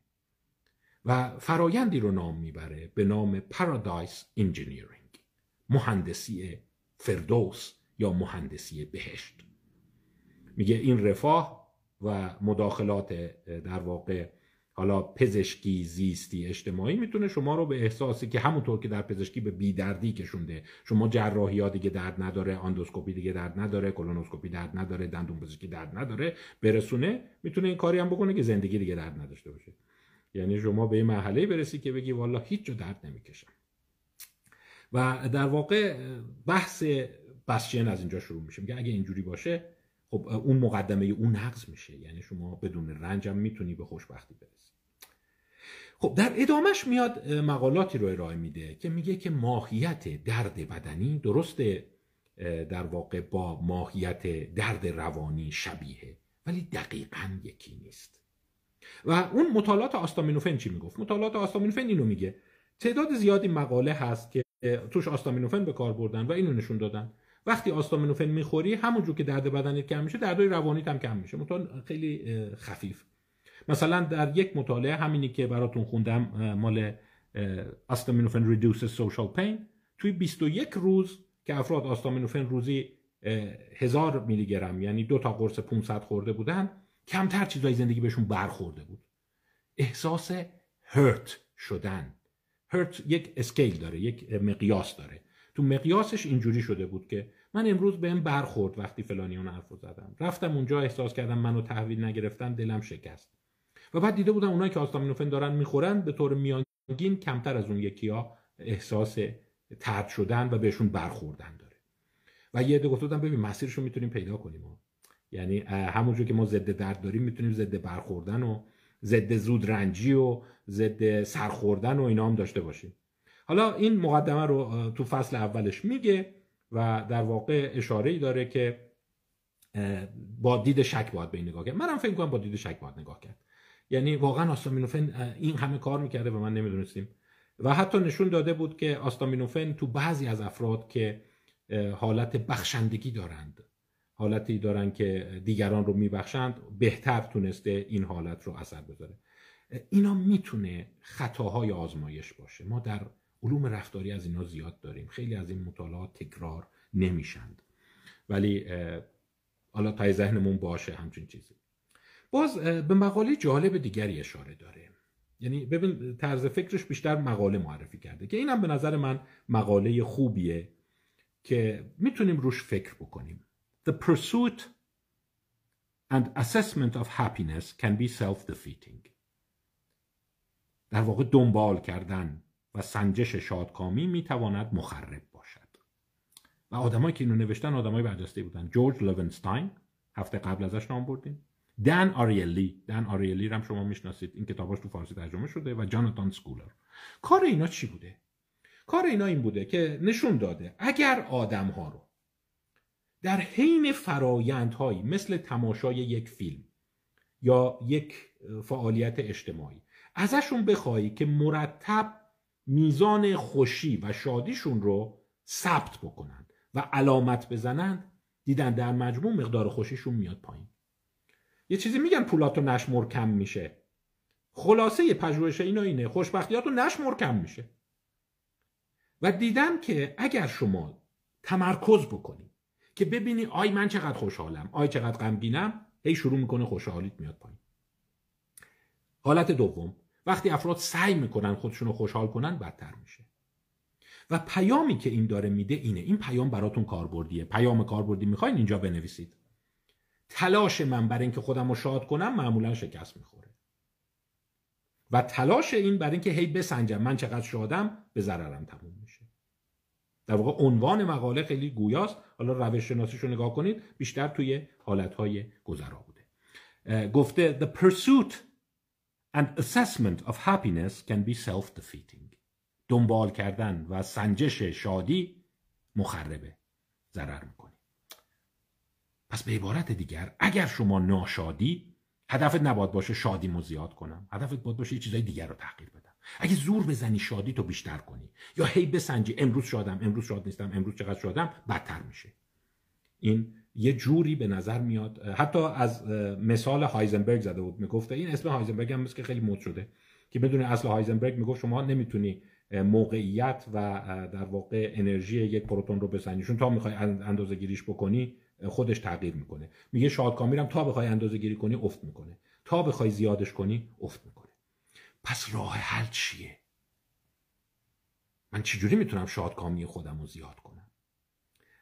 و فرایندی رو نام میبره به نام پارادایس انجینیرینگ، مهندسی فردوس یا مهندسی بهشت. میگه این رفاه و مداخلات در واقع حالا پزشکی، زیستی، اجتماعی میتونه شما رو به احساسی که همونطور که در پزشکی به بیدردی کشونده، شما جراحی ها دیگه درد نداره، آندوسکوپی دیگه درد نداره، کولونوسکوپی درد نداره، دندون پزشکی درد نداره، برسونه. میتونه این کاری هم بکنه که زندگی دیگه درد نداشته باشه. یعنی شما به این مرحله برسی که بگی والله هیچ جا درد نمیکشم. و در واقع بحث بسچن از اینجا شروع میشه. میگه اگه اینجوری باشه، خب اون مقدمه اون نقض میشه، یعنی شما بدون رنج هم میتونی به خوشبختی برسی. خب در ادامش میاد مقالاتی رو ارائه میده که میگه که ماهیت درد بدنی درسته در واقع با ماهیت درد روانی شبیه، ولی دقیقاً یکی نیست. و اون مطالعات آستامینوفن چی میگفت؟ مطالعات آستامینوفن اینو میگه. تعداد زیادی مقاله هست که توش آستامینوفن به کار بردن و اینو نشون دادن وقتی آستامینوفن میخوری، همونجور که درد بدنت کم میشه، دردهای روانیت هم کم میشه، منتها خیلی خفیف. مثلا در یک مطالعه، همینی که براتون خوندم مال آستامینوفن ریدیوسز سوشال پین، توی 21 روز که افراد آستامینوفن روزی 1000 میلی گرم، یعنی 2 قرص 500 خورده بودن، کمتر چیزای زندگی بهشون برخورده بود. احساس هرت شدن، هرت یک اسکیل داره، یک مقیاس داره. تو مقیاسش اینجوری شده بود که من امروز بهم برخورد وقتی فلانیون حرفو زدم، رفتم اونجا احساس کردم منو تحویل نگرفتن، دلم شکست. و بعد دیده بودم اونایی که آستامینوفن دارن میخورن به طور میانگین کمتر از اون یکی‌ها احساس طرد شدن و بهشون برخوردن داره. و یه عده گفتم ببین مسیرشو میتونیم پیدا کنیم ها. یعنی همونجوری که ما ضد درد داریم، میتونیم ضد برخوردن و ضد زود رنجی و ضد سرخوردن و اینا هم داشته باشیم. حالا این مقدمه رو تو فصل اولش میگه و در واقع اشاره‌ای داره که با دید شک باید به این نگاه کرد. منم فکر می‌کنم با دید شک باید نگاه کرد. یعنی واقعا آستامینوفن این همه کار میکرده و من نمیدونستیم. و حتی نشون داده بود که آستامینوفن تو بعضی از افراد که حالت بخشندگی دارند، حالتی دارن که دیگران رو میبخشند، بهتر تونسته این حالت رو اثر بذاره. اینا میتونه خطاهای آزمایش باشه. ما در علوم رفتاری از اینا زیاد داریم. خیلی از این مطالعات تکرار نمیشند، ولی حالا تای ذهنمون باشه همچین چیزی. باز به مقاله جالب دیگری اشاره داره. یعنی ببین طرز فکرش بیشتر مقاله معرفی کرده که اینم به نظر من مقاله خوبیه که میتونیم روش فکر بکنیم. The pursuit and assessment of happiness can be self-defeating. در واقع دنبال کردن و سنجش شادکامی میتواند مخرب باشد. و آدمایی که اینو نوشتن آدمای برجسته بودن. جورج لوونستاین، هفته قبل ازش نام بردیم. دن آریلی هم شما میشناسید، این کتاباش تو فارسی ترجمه شده. و جاناتان سکولر. کار اینا چی بوده؟ کار اینا این بوده که نشون داده اگر آدم‌ها رو در حین فرایندهایی مثل تماشای یک فیلم یا یک فعالیت اجتماعی ازشون بخوایی که مرتب میزان خوشی و شادیشون رو ثبت بکنن و علامت بزنن، دیدن در مجموع مقدار خوشیشون میاد پایین. یه چیزی میگن پولاتو نشمر کم میشه. خلاصه پژوهش اینا اینه، خوشبختیاتو نشمر کم میشه. و دیدم که اگر شما تمرکز بکنی که ببینی آی من چقدر خوشحالم، آی چقدر غمگینم، هی شروع میکنه خوشحالیت میاد پایین. حالت دوم، وقتی افراد سعی میکنن خودشونو خوشحال کنن بدتر میشه. و پیامی که این داره میده اینه، این پیام براتون کاربردیه. پیام کاربردی میخواین اینجا بنویسید. تلاش من برای اینکه خودم رو شاد کنم معمولا شکست میخوره. و تلاش این برای اینکه هی بسنجم من چقدر شادم به ضررم تموم میشه. در واقع عنوان مقاله خیلی گویاست. حالا روش شناسیش رو نگاه کنید، بیشتر توی حالتهای گذرا بوده. گفته the pursuit and assessment of happiness can be self-defeating. دنبال کردن و سنجش شادی مخربه، ضرر میکنه. پس به عبارت دیگر اگر شما ناشادی، هدفت نباید باشه شادیمو زیاد کنم، هدفت باید باشه یه چیزای دیگر رو تغییر بدم. اگه زور بزنی شادی تو بیشتر کنی یا هی بسنجی امروز شادم، امروز شاد نیستم، امروز چقدر شادم، بدتر میشه. این یه جوری به نظر میاد، حتی از مثال هایزنبرگ زده بود، میگفت این اسم هایزنبرگ هم که خیلی مد شده که بدون اصل هایزنبرگ میگفت شما نمیتونی موقعیت و در واقع انرژی یک پروتون رو بسنجیشون، تا میخوای اندازه گیریش بکنی خودش تغییر میکنه. میگه شادکامی هم تا بخوای اندازه گیری کنی افت میکنه، تا بخوای زیادش کنی افت میکنه. پس راه حل چیه؟ من چجوری میتونم شادکامی خودم رو زیاد کنم؟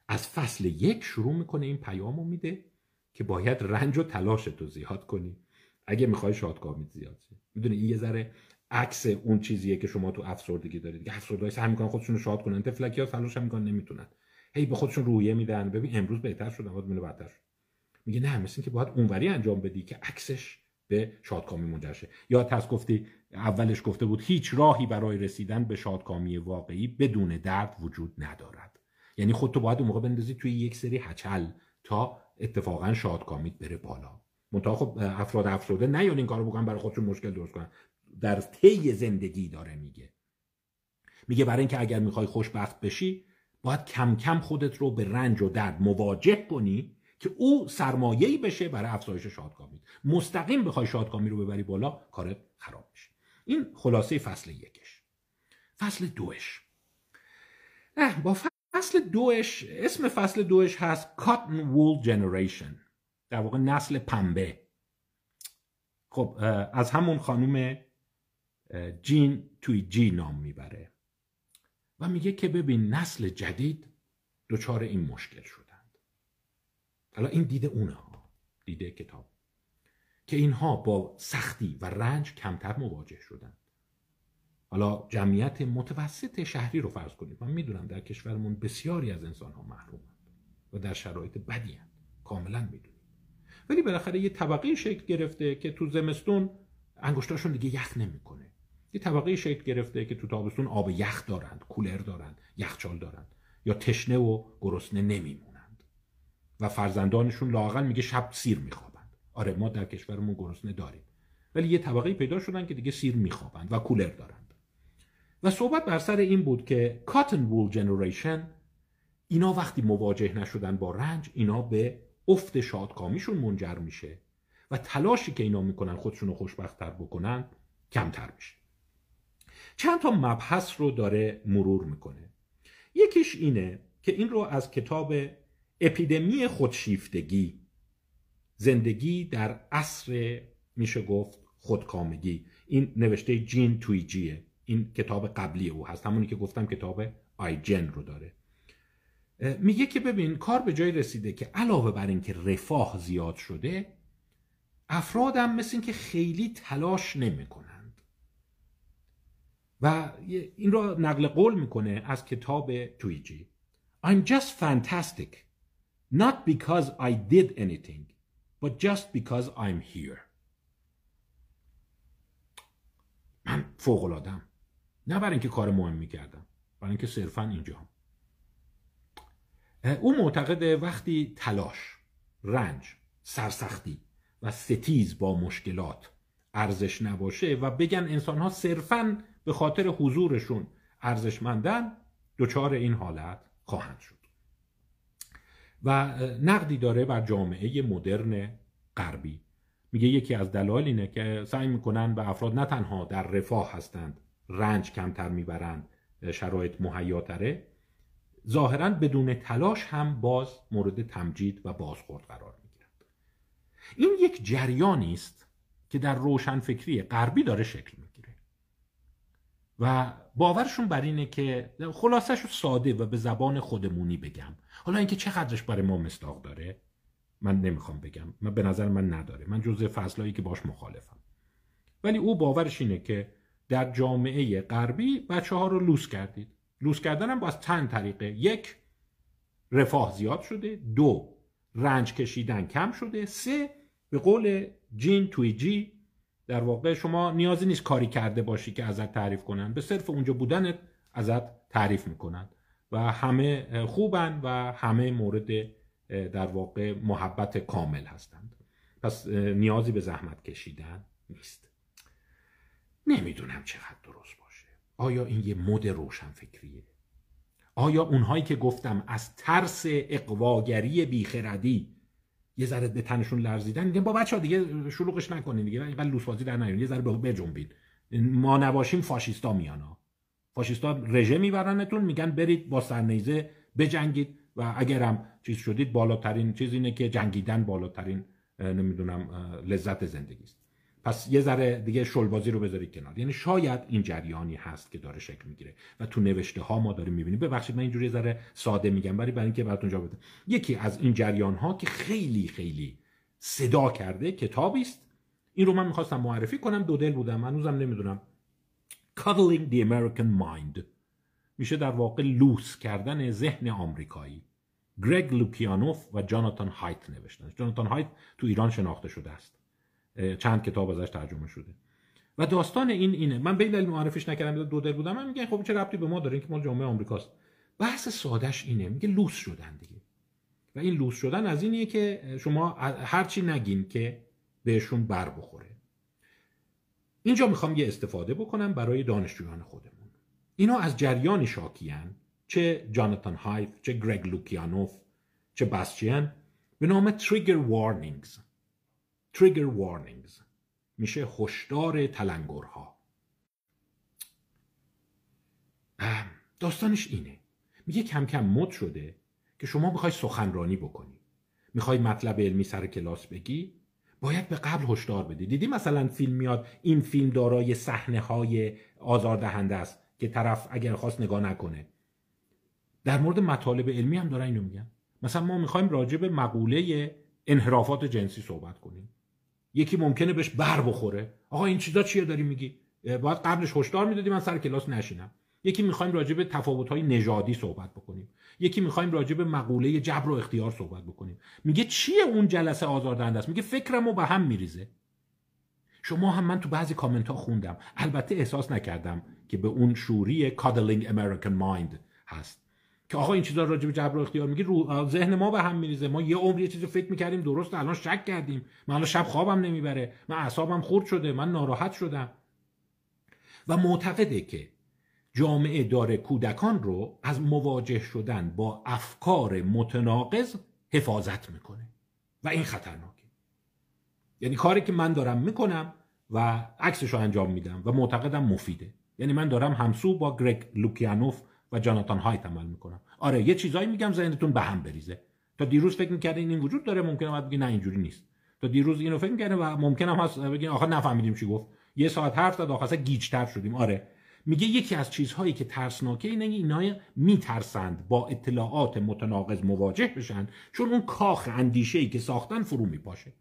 از فصل یک شروع میکنه این پیامو میده که باید رنج و تلاشت رو زیاد کنی اگه میخوای شادکامی زیاد کنی. میدونی این یه ذره عکس اون چیزیه که شما تو افسردگی دارید. دیگه افسرده‌ها سعی می‌کنن خودشون رو شاد کنن، تفلکی‌ها تلاش می‌کنن نمیتونن. هی به خودشون رویه میدن، ببین امروز بهتر شد، بعد میونه بدتر شد. میگه نه، مثل اینکه باید اونوری انجام بدی که عکسش به شادکامی منجر شه. یا تاس گفتی اولش گفته بود هیچ راهی برای رسیدن به شادکامی واقعی بدون درد وجود ندارد. یعنی خودتو باید اون موقع بندازی توی یک سری هچل تا اتفاقا شادکامیت بره بالا. منتها خب افراد افسرده نیان این کارو بکنن، برای خودشون مشکل درست کنن. در طی زندگی داره میگه برای اینکه اگر میخوای خوشبخت بشی باید کم کم خودت رو به رنج و درد مواجه کنی که او سرمایه‌ای بشه برای افزایش شادکامی. مستقیم بخوای شادکامی رو ببری بالا کارت خراب میشه. این خلاصه فصل یکش. فصل دوش، با فصل دوش، اسم فصل دوش هست Cotton Wool Generation، در واقع نسل پنبه. خب از همون خانم جین تویجی نام میبره و میگه که ببین نسل جدید دچار این مشکل شدند. حالا این دیده اونها، دیده کتاب، که اینها با سختی و رنج کمتر مواجه شدند. حالا جمعیت متوسط شهری رو فرض کنید. من میدونم در کشورمون بسیاری از انسانها محرومند و در شرایط بدی هستند، کاملا میدونید، ولی بالاخره یه طبقه شکل گرفته که تو زمستون انگشتاشون دیگه یخ نمیکنه. یه طبقه شکل گرفته که تو تابستون آب یخ دارند، کولر دارند، یخچال دارند، یا تشنه و گرسنه نمیمونند و فرزندانشون لااقل میگه شب سیر میخوابند. آره ما در کشورمون گرسنه داریم، ولی یه طبقه پیدا شدن که دیگه سیر میخوابند و کولر دارند. و صحبت بر سر این بود که کاتن وول جنریشن، اینا وقتی مواجه نشدن با رنج، اینا به افت شادکامیشون منجر میشه و تلاشی که اینا میکنن خودشونو خوشبخت‌تر بکنن کمتر میشه. چند تا مبحث رو داره مرور میکنه. یکیش اینه که این رو از کتاب اپیدمی خودشیفتگی، زندگی در عصر میشه گفت خودکامگی، این نوشته جین تویجیه، این کتاب قبلی او هست، همونی که گفتم کتاب آیجن رو داره. میگه که ببین کار به جای رسیده که علاوه بر این که رفاه زیاد شده، افراد هم مثل این که خیلی تلاش نمی کنند. و این را نقل قول میکنه از کتاب تویجی. I'm just fantastic not because I did anything but just because I'm here. من فوق العاده‌ام، نه برای اینکه کار مهمی کردم، برای اینکه صرفاً اینجام. او معتقده وقتی تلاش، رنج، سرسختی و ستیز با مشکلات ارزش نباشه و بگن انسان‌ها صرفاً به خاطر حضورشون ارزشمندن، دچار این حالت خواهند شد. و نقدی داره بر جامعه مدرن غربی. میگه یکی از دلایل اینه که سعی میکنن به افراد نه تنها در رفاه هستند، رنج کمتر میبرند، شرایط مهیاتره، ظاهراً بدون تلاش هم باز مورد تمجید و بازخورد قرار میگیرند. این یک جریانی است که در روشنفکری غربی داره شکل میگیره و باورشون بر اینه که، خلاصش رو ساده و به زبان خودمونی بگم، حالا اینکه چقدرش برای ما مصداق داره من نمیخوام بگم، من به نظر من نداره، من جزء فصلایی که باش مخالفم، ولی او باورش اینه که در جامعه غربی بچه‌ها رو لوس کردید. لوس کردن هم باز چند طریقه: یک، رفاه زیاد شده، دو، رنج کشیدن کم شده، سه، به قول جین تویجی، در واقع شما نیازی نیست کاری کرده باشی که ازت تعریف کنن، به صرف اونجا بودنت ازت تعریف میکنن و همه خوبن و همه مورد در واقع محبت کامل هستند، پس نیازی به زحمت کشیدن نیست. نمیدونم چقدر درست باشه. آیا این یه مد روشنفکریه؟ آیا اونهایی که گفتم از ترس اقواگری بیخردی یه ذره به تنشون لرزیدن، میگن با بچه‌ها دیگه شلوغش نکنین دیگه، اینقدر لوس‌بازی در نیارین، یه ذره بجنبین، ما نباشیم فاشیستا میانا، فاشیستا رژه میبرنتون، میگن برید با سرنیزه بجنگید و اگرم چیز شدید بالاترین چیز اینه که جنگیدن بالاترین نمیدونم لذت زندگی است، پس یه ذره دیگه شلبازی رو بذارید کنار. یعنی شاید این جریانی هست که داره شکل میگیره و تو نوشته ها ما داریم میبینیم. ببخشید من اینجوری یه ذره ساده میگم برای اینکه براتون جا بده. یکی از این جریان ها که خیلی خیلی صدا کرده کتابی است، این رو من میخواستم معرفی کنم، دو دل بودم، هنوزم نمیدونم. Cuddling the American Mind میشه در واقع لوس کردن ذهن آمریکایی. گرگ لوکیانوف و جاناتان هایت نوشتن. جاناتان هایت تو ایران شناخته شده است، چند کتاب ازش ترجمه شده و داستان اینه. من به این دلیل معرفیش نکردم، دو دل بودم. من میگم خب چه ربطی به ما داره، اینکه ما جامعه آمریکاست. بحث سادهش اینه، میگه لوس شدن دیگه، و این لوس شدن از اینیه که شما هرچی نگین که بهشون بر بخوره. اینجا میخوام یه استفاده بکنم برای دانشجویان خودمون. اینا از جریان شاکیان، چه جاناتان هایت، چه گرگ لوکیانوف، چه باسچیان، به نام تریگر وارنینگز. تریگر وارنینگز میشه هشدار تلنگرها. داستانش اینه، میگه کم کم مد شده که شما میخوای سخنرانی بکنی، میخوای مطلب علمی سر کلاس بگی، باید به قبل هشدار بدی. دیدی مثلا فیلم میاد، این فیلم دارای صحنه‌های آزاردهنده است که طرف اگر خواست نگاه نکنه. در مورد مطالب علمی هم دارن اینو میگن. مثلا ما میخوایم راجع به مقوله انحرافات جنسی صحبت کنیم، یکی ممکنه بهش بر بخوره، آقا این چیزا چیه داری میگی، باید قبلش هشدار میدادی من سر کلاس نشینم. یکی میخوایم راجع به تفاوت‌های نژادی صحبت بکنیم، یکی میخوایم راجع به مقوله جبر و اختیار صحبت بکنیم. میگه چیه اون جلسه آزاردهنده است؟ میگه فکرمو به هم میریزه. شما هم، من تو بعضی کامنت ها خوندم، البته احساس نکردم که به اون شوری کادلینگ امریکن مایند هست که آقا این چیزا راجع به جبر و اختیار میگی، رو ذهن ما به هم میریزه، ما یه عمر یه چیزی فکر میکردیم درست، الان شک کردیم، من الان شب خوابم نمیبره، من اعصابم خورد شده، من ناراحت شدم. و معتقده که جامعه داره کودکان رو از مواجه شدن با افکار متناقض حفاظت میکنه و این خطرناکه. یعنی کاری که من دارم میکنم و عکسش رو انجام میدم و معتقدم مفیده. یعنی من دارم همسو با گرگ لوکیانوف و جاناتان هایت عمل میکنم. آره یه چیزایی میگم ذهنتون به هم بریزه. تا دیروز فکر میکردین این وجود داره، ممکنه بعد بگی نه اینجوری نیست. تا دیروز اینو فکر میکردین و ممکنه هم هست بگین آخه نفهمیدیم چی گفت. یه ساعت حرف زد آخه گیج‌تر شدیم. آره. میگه یکی از چیزهایی که ترسناکه اینه اینا میترسند با اطلاعات متناقض مواجه بشن، چون اون کاخ اندیشه‌ای که ساختن فرو میپاشه.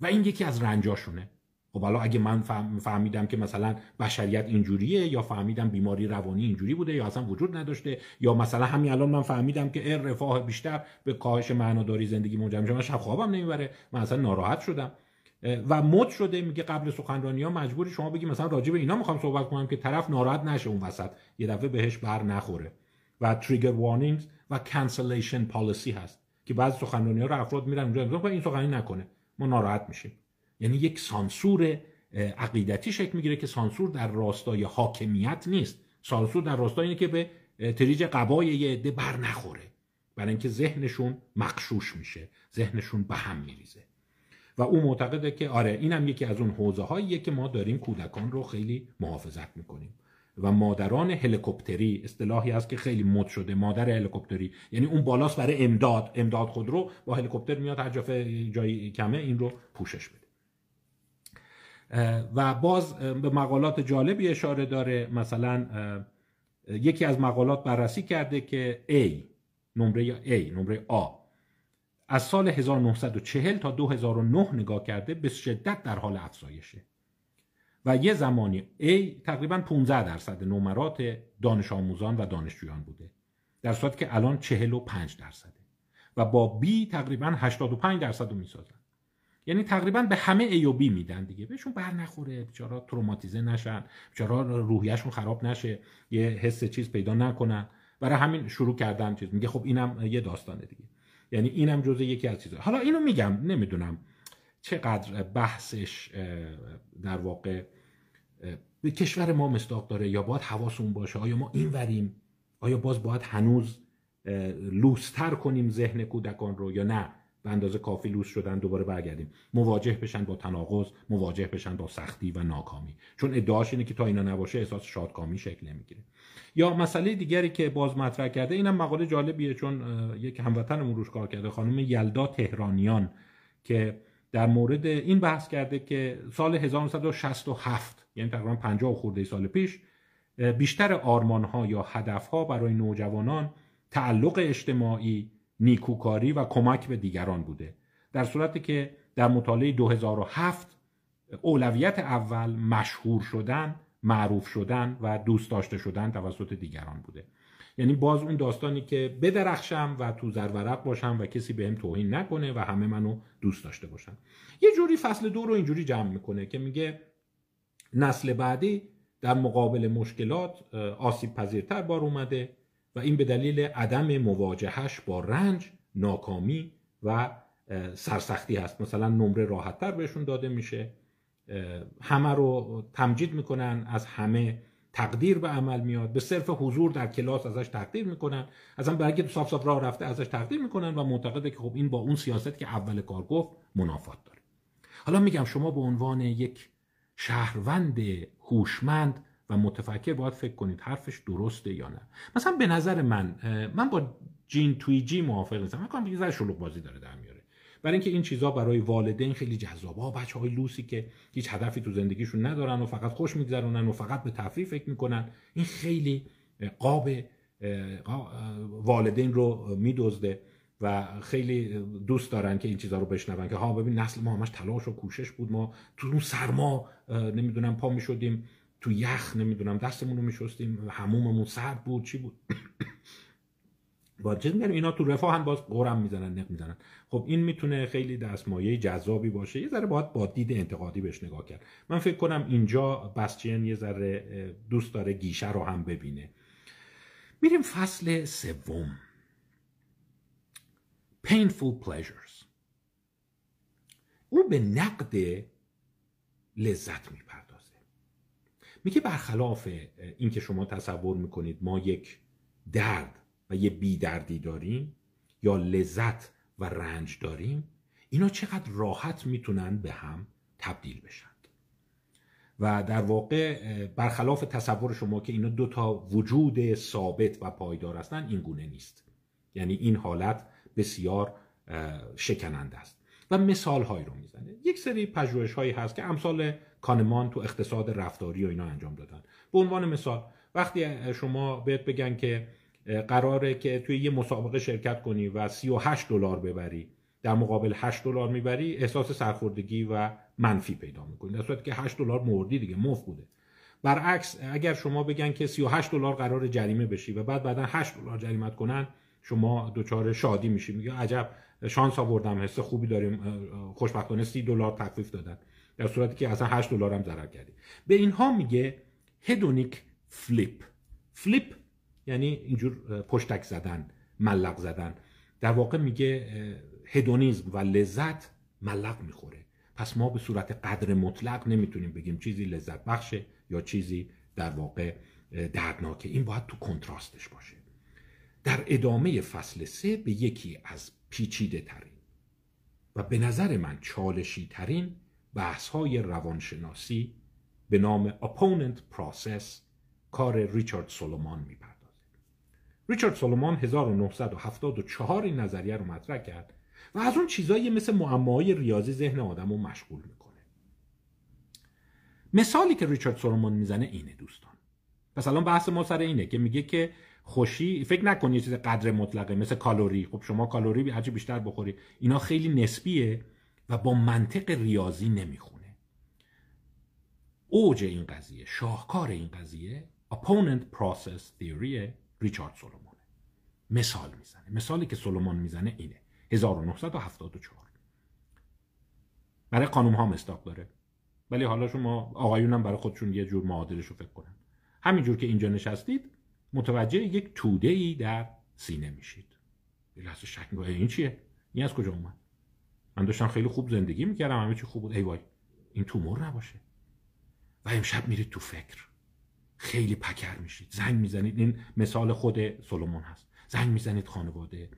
و این یکی از رنجاشونه. خب حالا اگه من فهمیدم که مثلا بشریت اینجوریه، یا فهمیدم بیماری روانی اینجوری بوده یا اصلا وجود نداشته، یا مثلا همین الان من فهمیدم که رفاه بیشتر به کاهش معناداری زندگی منجر میشه، من شب خوابم نمیبره، من اصلا ناراحت شدم و مد شده. میگه قبل سخنرانی‌ها مجبوری شما بگی مثلا راجع به اینا میخوام صحبت کنم که طرف ناراحت نشه اون وسط، یه دفعه بهش بر نخوره. و تریگر وارنینگز و کانسلیشن پالیسی هست که بعضی سخنرانی‌ها رو افراد میرن اونجا، این سخنرانی نکنه ما ناراحت میشیم. یعنی یک سانسور عقیدتی شکل میگیره که سانسور در راستای حاکمیت نیست. سانسور در راستای اینه که به تریج قبای یه عده بر نخوره، برای اینکه ذهنشون مغشوش میشه، ذهنشون به هم میریزه. و او معتقده که آره اینم یکی از اون حوزه‌هاییه که ما داریم کودکان رو خیلی محافظت میکنیم. و مادران هلیکوپتری، اصطلاحی هست که خیلی مد شده، مادر هلیکوپتری، یعنی اون بالاست برای امداد خود رو با هلیکوپتر میاد هر جایی کمه این رو پوشش بده. و باز به مقالات جالبی اشاره داره. مثلا یکی از مقالات بررسی کرده که نمره A از سال 1940 تا 2009 نگاه کرده به شدت در حال افزایشه و یه زمانی A تقریبا 15% نمرات دانش آموزان و دانشجویان بوده، در صورتی که الان 45% و با B تقریبا 85% رو میسازن. یعنی تقریبا به همه A و B میدن دیگه، بهشون بر نخوره، بیچارا تروماتیزه نشن، بیچارا روحیه‌شون خراب نشه، یه حس چیز پیدا نکنن. برای همین شروع کردم چیز میگه خب اینم یه داستانه دیگه، یعنی اینم جزء یکی از چیزا. حالا اینو میگم نمیدونم چقدر بحثش در واقع به کشور ما مصداق داره یا باید حواسمون باشه. آیا ما این وریم؟ آیا باز باید هنوز لوس‌تر کنیم ذهن کودکان رو یا نه به اندازه کافی لوس شدن دوباره برگردیم مواجه بشن با تناقض، مواجه بشن با سختی و ناکامی؟ چون ادعاش اینه که تا اینا نباشه احساس شادکامی شکل نمیگیره. یا مسئله دیگری که باز مطرح کرده، اینم مقاله جالبیه چون یک هموطنمون روش کار کرده، خانم یلدا تهرانیان، که در مورد این بحث کرده که سال 1967 یعنی تقریبا 50 خورده سال پیش بیشتر آرمان‌ها یا هدف‌ها برای نوجوانان تعلق اجتماعی، نیکوکاری و کمک به دیگران بوده، در صورتی که در مطالعه 2007 اولویت اول مشهور شدن، معروف شدن و دوست داشته شدن توسط دیگران بوده. یعنی باز اون داستانی که بدرخشم و تو زرورق باشم و کسی بهم توهین نکنه و همه منو دوست داشته باشن. یه جوری فصل 2 رو اینجوری جمع میکنه که میگه نسل بعدی در مقابل مشکلات آسیب پذیرتر بار اومده و این به دلیل عدم مواجهش با رنج، ناکامی و سرسختی هست. مثلا نمره راحتتر بهشون داده میشه، همه رو تمجید میکنن، از همه تقدیر به عمل میاد، به صرف حضور در کلاس ازش تقدیر میکنن، از هم برگه تو صاف صاف راه رفته ازش تقدیر میکنن و معتقده که خب این با اون سیاست که اول کار گفت منافات داره. حالا میگم شما به عنوان یک شهروند هوشمند و متفکر باید فکر کنید حرفش درسته یا نه. مثلا به نظر من با جین تویجی موافق نیستم. من میگم یه ذره شلوغ بازی داره در میاره، برای اینکه این چیزا برای والدین خیلی جذابه. بچه‌های لوسی که هیچ هدفی تو زندگیشون ندارن و فقط خوش میگذرونن و فقط به تفریح فکر میکنن، این خیلی قاب والدین رو میدزده و خیلی دوست دارن که این چیزا رو بشنون که ها ببین نسل ما همش تلاش و کوشش بود، ما تو اون سرما نمیدونم پا میشدیم، تو یخ نمیدونم دستمون رو میشستیم، حموممون سرد بود، چی بود. واجد میگن اینا تو رفاه هم باز قرم میزنن، نق میزنن. خب این میتونه خیلی دستمایه جذابی باشه، یه ذره باید با دید انتقادی بهش نگاه کرد. من فکر کنم اینجا بسچین یه ذره دوست داره گیشه رو هم ببینه. میریم فصل 3، Painful Pleasures. او به نقد لذت میپردازه، میگه برخلاف اینکه شما تصور میکنید ما یک درد و یه بی‌دردی داریم یا لذت و رنج داریم، اینا چقدر راحت میتونن به هم تبدیل بشن و در واقع برخلاف تصور شما که اینا دوتا وجود ثابت و پایدار هستن، این گونه نیست. یعنی این حالت بسیار شکننده است و مثال هایی رو میزنه. یک سری پژوهش هایی هست که امثال کانمان تو اقتصاد رفتاری و اینا انجام دادن. به عنوان مثال وقتی شما بهت بگن که قراره که توی یه مسابقه شرکت کنی و $38 ببری در مقابل $8 میبری، احساس سرخوردگی و منفی پیدا میکنی، در صورتی که $8 مردی دیگه، مفت بوده. برعکس اگر شما بگن که $38 قراره جریمه بشی و بعداً $8 جریمت کنن، شما دچار شادی میشی، میگه عجب شانس آوردم، حس خوبی داریم، خوشبختانه $30 تخفیف دادن، در صورتی که اصلا $8 هم ضرر کردی. به اینها میگه هدونیک فلیپ، یعنی اینجور پشتک زدن، ملق زدن. در واقع میگه هدونیزم و لذت ملق میخوره. پس ما به صورت قدر مطلق نمیتونیم بگیم چیزی لذت بخشه یا چیزی در واقع دردناکه. این باید تو کنتراستش باشه. در ادامه فصل 3 به یکی از پیچیده ترین و به نظر من چالشی ترین بحث های روانشناسی به نام Opponent Process کار ریچارد سولومان میپردازه. ریچارد سولومان 1974 این نظریه رو مطرح کرد و از اون چیزایی مثل معماهای ریاضی ذهن آدم رو مشغول میکنه. مثالی که ریچارد سولومان میزنه اینه دوستان. پس الان بحث ما سر اینه که میگه که خوشی، فکر نکنید یه چیز قدر مطلقه مثل کالری. خب شما کالری هرچی بیشتر بخوری اینا خیلی نسبیه و با منطق ریاضی نمیخونه. اوج این قضیه، شاهکار این قضیه Opponent Process Theory ریچارد سولومانه. مثال میزنه، مثالی که سولومان میزنه اینه. 1974 برای خانوم ها مصداق داره، ولی حالا شما آقایون هم برای خودشون یه جور معادلش رو فکر کنن. همینجور که اینجا نشستید متوجه یک توده‌ای در سینه میشید. یه لحظه شک می‌کنید این چیه؟ این از کجا اومد؟ من داشتم خیلی خوب زندگی میکردم، همه چی خوب بود، ای وای این تومور نباشه. و امشب میرید تو فکر، خیلی پکر میشید، زنگ میزنید. این مثال خود سولومون هست. زنگ میزنید خانواده،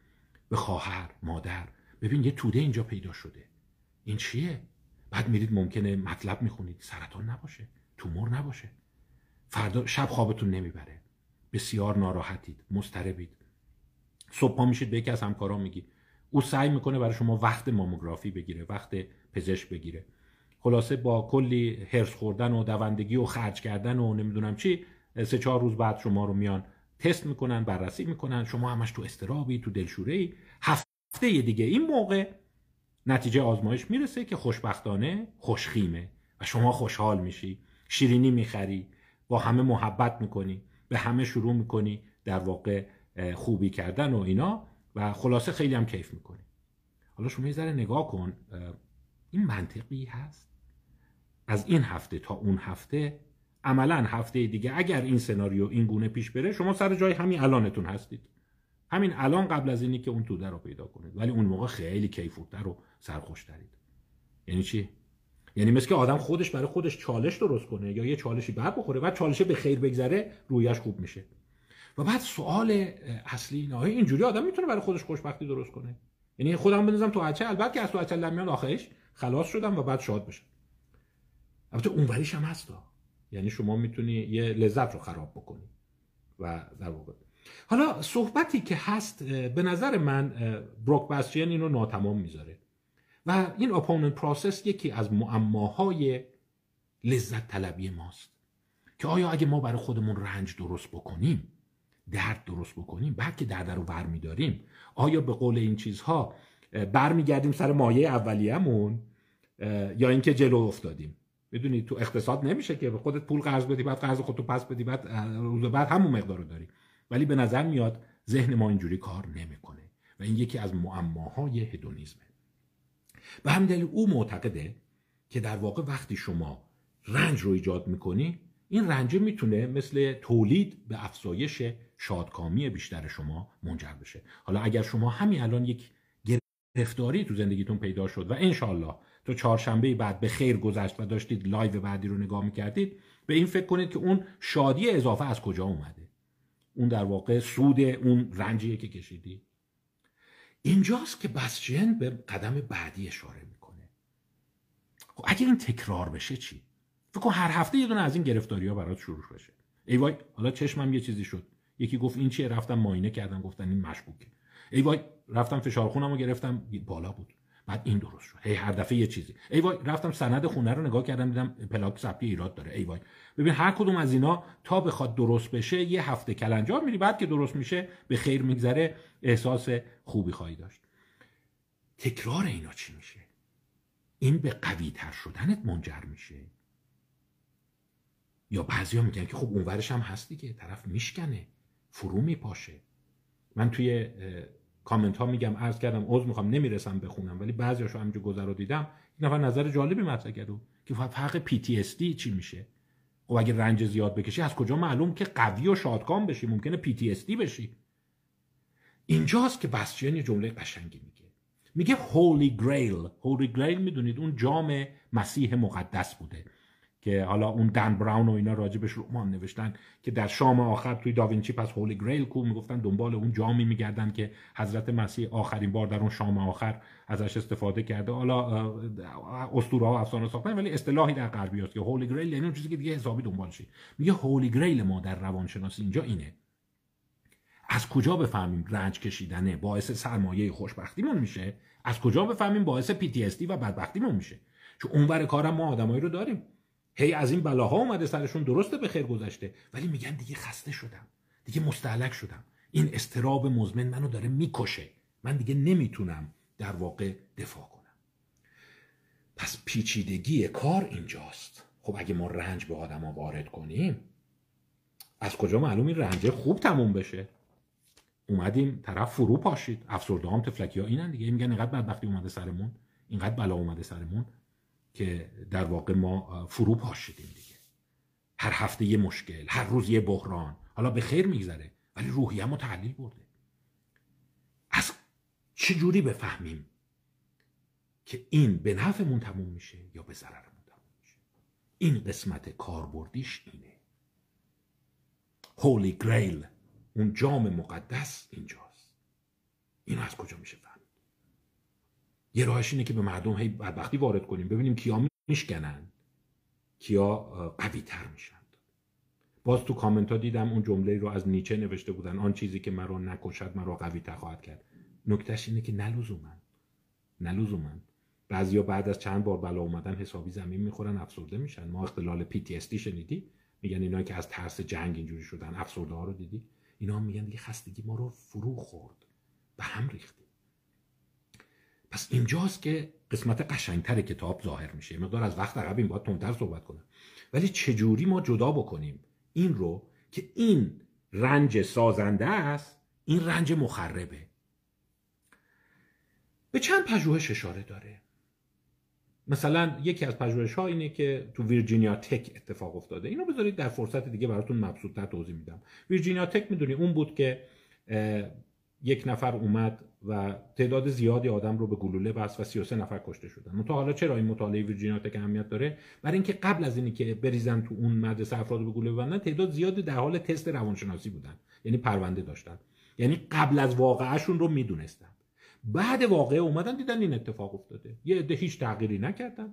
به خواهر، مادر، ببین یه توده اینجا پیدا شده، این چیه؟ بعد میرید ممکنه مطلب میخونید، سرطان نباشه، تومور نباشه. فردا شب خوابتون نمیبره، بسیار ناراحتید، مضطربید. صبح پا میشید به یکی از همکارا میگی، او سعی میکنه برای شما وقت ماموگرافی بگیره، وقت پزشک بگیره. خلاصه با کلی هرس خوردن و دوندگی و خرج کردن و نمیدونم چی، 3-4 روز بعد شما رو میان تست میکنن، بررسی میکنن، شما همش تو اضطرابی، تو دلشوره‌ای. هفته دیگه این موقع نتیجه آزمایش میرسه که خوشبختانه خوشخیمه و شما خوشحال میشی، شیرینی میخری، با همه محبت میکنی، به همه شروع میکنی در واقع خوبی کردن و اینا، و خلاصه خیلی هم کیف میکنی. حالا شما یه ذره نگاه کن، این منطقی هست؟ از این هفته تا اون هفته، عملا هفته دیگه اگر این سناریو این گونه پیش بره، شما سر جای همین الانتون هستید، همین الان قبل از اینی که اون توده رو پیدا کنید، ولی اون موقع خیلی کیفوتر و سرخوشترید. یعنی چی؟ یعنی مثل که آدم خودش برای خودش چالش درست کنه یا یه چالشی بر بخوره، بعد چالشه به خیر بگذره، رویش خوب میشه. و بعد سوال اصلی اینه، اینجوری آدم میتونه برای خودش خوشبختی درست کنه؟ یعنی خودم بنظرم تو عجل، البته که از تو عجل نمیان، آخرش خلاص شدم و بعد شاد بشم. البته اونوریش هم هست، یعنی شما میتونی یه لذت رو خراب بکنی و در واقع. حالا صحبتی که هست به نظر من بروک بسچین اینو ناتمام میذاره و این اپوننت پروسس یکی از معماهای لذت طلبی ماست که آیا اگه ما برای خودمون رنج درست بکنیم، درد درست بکنیم، بعد که درد رو ور میداریم، آیا به قول این چیزها برمیگردیم سر مایه اولیه‌مون یا اینکه جلو افتادیم؟ بدونی تو اقتصاد نمیشه که به خودت پول قرض بدی، بعد قرض خودتو پس بدی، بعد روز بعد همون مقدار رو داری. ولی به نظر میاد ذهن ما اینجوری کار نمیکنه و این یکی از معماهای هدونیسمه. به همین دلیل او معتقده که در واقع وقتی شما رنج رو ایجاد میکنی، این رنج میتونه مثل تولید به افزایش شادکامی بیشتر شما منجر بشه. حالا اگر شما همین الان یک گرفتاری تو زندگیتون پیدا شد و انشالله تو چهارشنبه بعد به خیر گذشت و داشتید لایو بعدی رو نگاه میکردید، به این فکر کنید که اون شادی اضافه از کجا اومده، اون در واقع سود اون رنجیه که کشیدی. اینجاست که بسچین به قدم بعدی اشاره میکنه. خب اگه این تکرار بشه چی؟ فکر کن هر هفته یه دونه از این گرفتاری‌ها برات شروع بشه. ای وای حالا چشمم یه چیزی شد، یکی گفت این چیه، رفتم معاینه کردم گفتن این مشکوکه. ای وای رفتم فشار خونمو گرفتم بالا بود، بعد این درست شد. هی هر دفعه یه چیزی. ای وای رفتم سند خونه رو نگاه کردم دیدم پلاک ثبتی ایراد داره. ای وای. ببین هر کدوم از اینا تا بخواد درست بشه یه هفته کلنجار میری، بعد که درست میشه به خیر میگذره، احساس خوبی خواهی داشت. تکرار اینا چی میشه؟ این به قوی تر شدنت منجر میشه. یا بعضیا میگن که خب اونورش هم هستی که طرف میشکنه، فرو میپاشه. من توی کامنت ها میگم، عرض کردم عذر میخوام نمیرسم بخونم، ولی بعضیاشو همینجوری گذرا دیدم. این نفر نظر جالبی مطرح کرد که فرق PTSD چی میشه. خب اگه رنج زیاد بکشی از کجا معلوم که قوی و شادکام بشی؟ ممکنه PTSD بشی. اینجاست که بسچین یه جمله قشنگی میگه، میگه هولی گریل. هولی گریل میدونید اون جام مسیح مقدس بوده که حالا اون دن براون و اینا راجبش رمان نوشتن که در شام آخر توی داوینچی پس هولی گریل کو میگفتن، دنبال اون جامی میگردن که حضرت مسیح آخرین بار در اون شام آخر ازش استفاده کرده. حالا اسطوره ها افسانه ساختن، ولی اصطلاحی در غربی هست که هولی گریل یعنی اون چیزی که دیگه حسابی دنبالشه. میگه هولی گریل ما در روانشناسی اینجا اینه. از کجا بفهمیم رنج کشیدنه باعث سرمایه خوشبختیمون میشه؟ از کجا بفهمیم باعث PTSD و بدبختیمون میشه؟ چون اونور کارم ما آدمایی رو داریم هی از این بلاها اومده سرشون، درسته به خیر گذشته، ولی میگن دیگه خسته شدم، دیگه مستهلک شدم، این اضطراب مزمن منو داره میکشه، من دیگه نمیتونم در واقع دفاع کنم. پس پیچیدگی کار اینجاست. خب اگه ما رنج به آدما وارد کنیم، از کجا معلوم این رنج خوب تموم بشه؟ اومدیم طرف فرو پاشید. افسردهام تفلکی‌ها اینن دیگه، میگن اینقدر بدبختی اومده سرمون، اینقدر بلا اومده سرمون که در واقع ما فرو پاشیدیم دیگه. هر هفته یه مشکل، هر روز یه بحران، حالا به خیر میگذره ولی روحیه‌مو تحلیل برده. از چه جوری بفهمیم که این به نفعمون تموم میشه یا به ضررمون تموم میشه؟ این قسمت کاربردیش اینه. هولی گریل، اون جام مقدس اینجاست. اینو از کجا میشه فهمید؟ یه راهش اینه که به مردم هی بدبختی وارد کنیم، ببینیم کیا میشکنن، کیا قوی تر میشن. باز تو کامنت ها دیدم اون جمله رو از نیچه نوشته بودن، آن چیزی که مرا نکشد مرا قوی تر خواهد کرد. نکتهش اینه که نه لزومن. بعضیا بعد از چند بار بلا اومدن حسابی زمین میخورن، افسرده میشن. ما اختلال PTSD شنیدی؟ میگن اینا که از ترس جنگ اینجوری شدن. افسرده ها رو دیدی؟ اینا میگن دیگه خستگی ما رو فرو خورد، به هم ریختیم. پس اینجاست که قسمت قشنگتر کتاب ظاهر میشه. مقدار از وقت عقب این باید تندتر صحبت کنم، ولی چجوری ما جدا بکنیم این رو که این رنج سازنده است، این رنج مخربه؟ به چند پژوهش اشاره داره. مثلا یکی از پژوهش‌ها اینه که تو ویرجینیا تک اتفاق افتاده. اینو بذارید در فرصت دیگه براتون مبسوط‌تر توضیح میدم. ویرجینیا تک میدونی اون بود که یک نفر اومد و تعداد زیادی آدم رو به گلوله بست و 33 نفر کشته شدن. منتها حالا چرا این مطالعه ویرجینیا تک اهمیت داره؟ برای اینکه قبل از اینی که بریزن تو اون مدرسه افراد به گلوله ببندن، تعداد زیادی در حال تست روانشناسی بودن، یعنی پرونده داشتن، یعنی قبل از واقعه‌شون رو میدونستن. بعد واقعه اومدن دیدن این اتفاق افتاده. یه عده هیچ تغییری نکردن،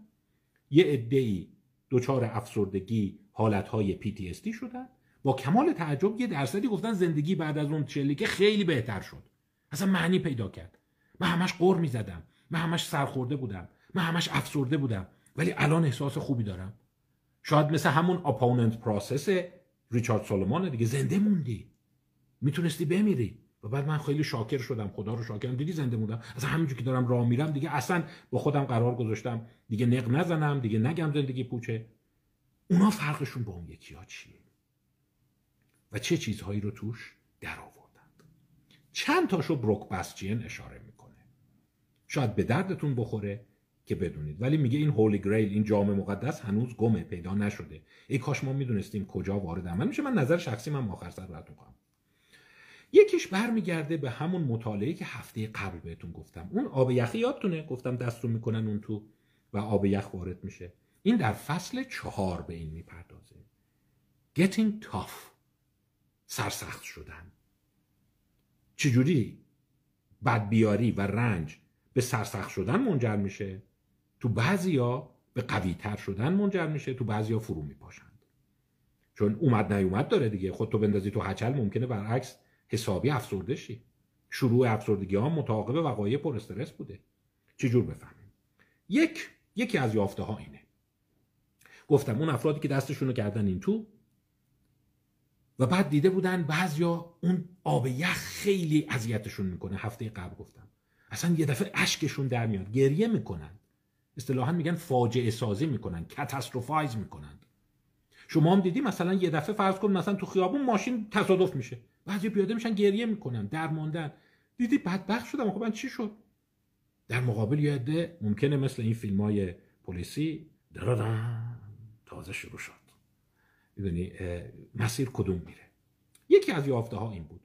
یه عده‌ای دچار افسردگی، حالتهای PTSD شدن. با کمال تعجب 1% گفتن زندگی بعد از اون چلیکه خیلی بهتر شد، اصلا معنی پیدا کرد. من همش قُر می‌زدم، من همش سرخورده بودم، من همش افسرده بودم، ولی الان احساس خوبی دارم. شاید مثل همون اپوننت پروسس ریچارد سولومون دیگه، زنده موندی، میتونستی بمیری و بعد من خیلی شاکر شدم، خدا رو شاکرم، دیدی زنده موندم. اصلا همینجوری که دارم راه میرم دیگه، اصلا با خودم قرار گذاشتم دیگه نق نزنم، دیگه نگم زندگی پوچه. اونا فرقشون با اون یکی‌ها چیه و چه چیزهایی رو توش در آوردند؟ چند تاشو بروک بسچین اشاره میکنه، شاید به دردتون بخوره که بدونید، ولی میگه این هولی گریل، این جام مقدس هنوز گمه، پیدا نشده. ای کاش ما میدونستیم کجا وارد عمل میشه. من نظر شخصی من آخر سر براتون میگم. یکیش برمیگرده به همون مطالعه که هفته قبل بهتون گفتم، اون آب یخی یادتونه؟ گفتم دست رو میکنن اون تو و آب یخ وارد میشه. این در فصل 4 به این میپردازه. Getting tough، سرسخت شدن. چجوری بدبیاری و رنج به سرسخت شدن منجر میشه؟ تو بعضیا به قوی تر شدن منجر میشه، تو بعضیا فرو میپاشند. چون اومد نیومد داره دیگه، خود تو بندازی تو هچل ممکنه برعکس حسابی افسرده شی. شروع افسردگی ها متعاقب وقایع پر استرس بوده. چجور بفهمیم؟ یکی از یافته ها اینه، گفتم اون افرادی که دستشون رو کردن این تو و بعد دیده بودن بعضیا اون آب یخ خیلی اذیتشون میکنه. هفته قبل گفتم اصلا یه دفعه اشکشون در میاد، گریه میکنن، اصطلاحا میگن فاجعه سازی میکنن، کاتاستروفایز میکنن. شما هم دیدی مثلا یه دفعه فرض کن مثلا تو خیابون ماشین تصادف میشه، بعضی پیاده میشن گریه میکنن، درماندن، دیدی بدبخت شدم، خب من چی شد؟ در مقابل یه عده ممکنه مثل این فیلم‌های پلیسی درادن تازه شروع شد، میدونی مسیر کدوم میره. یکی از یافته ها این بود،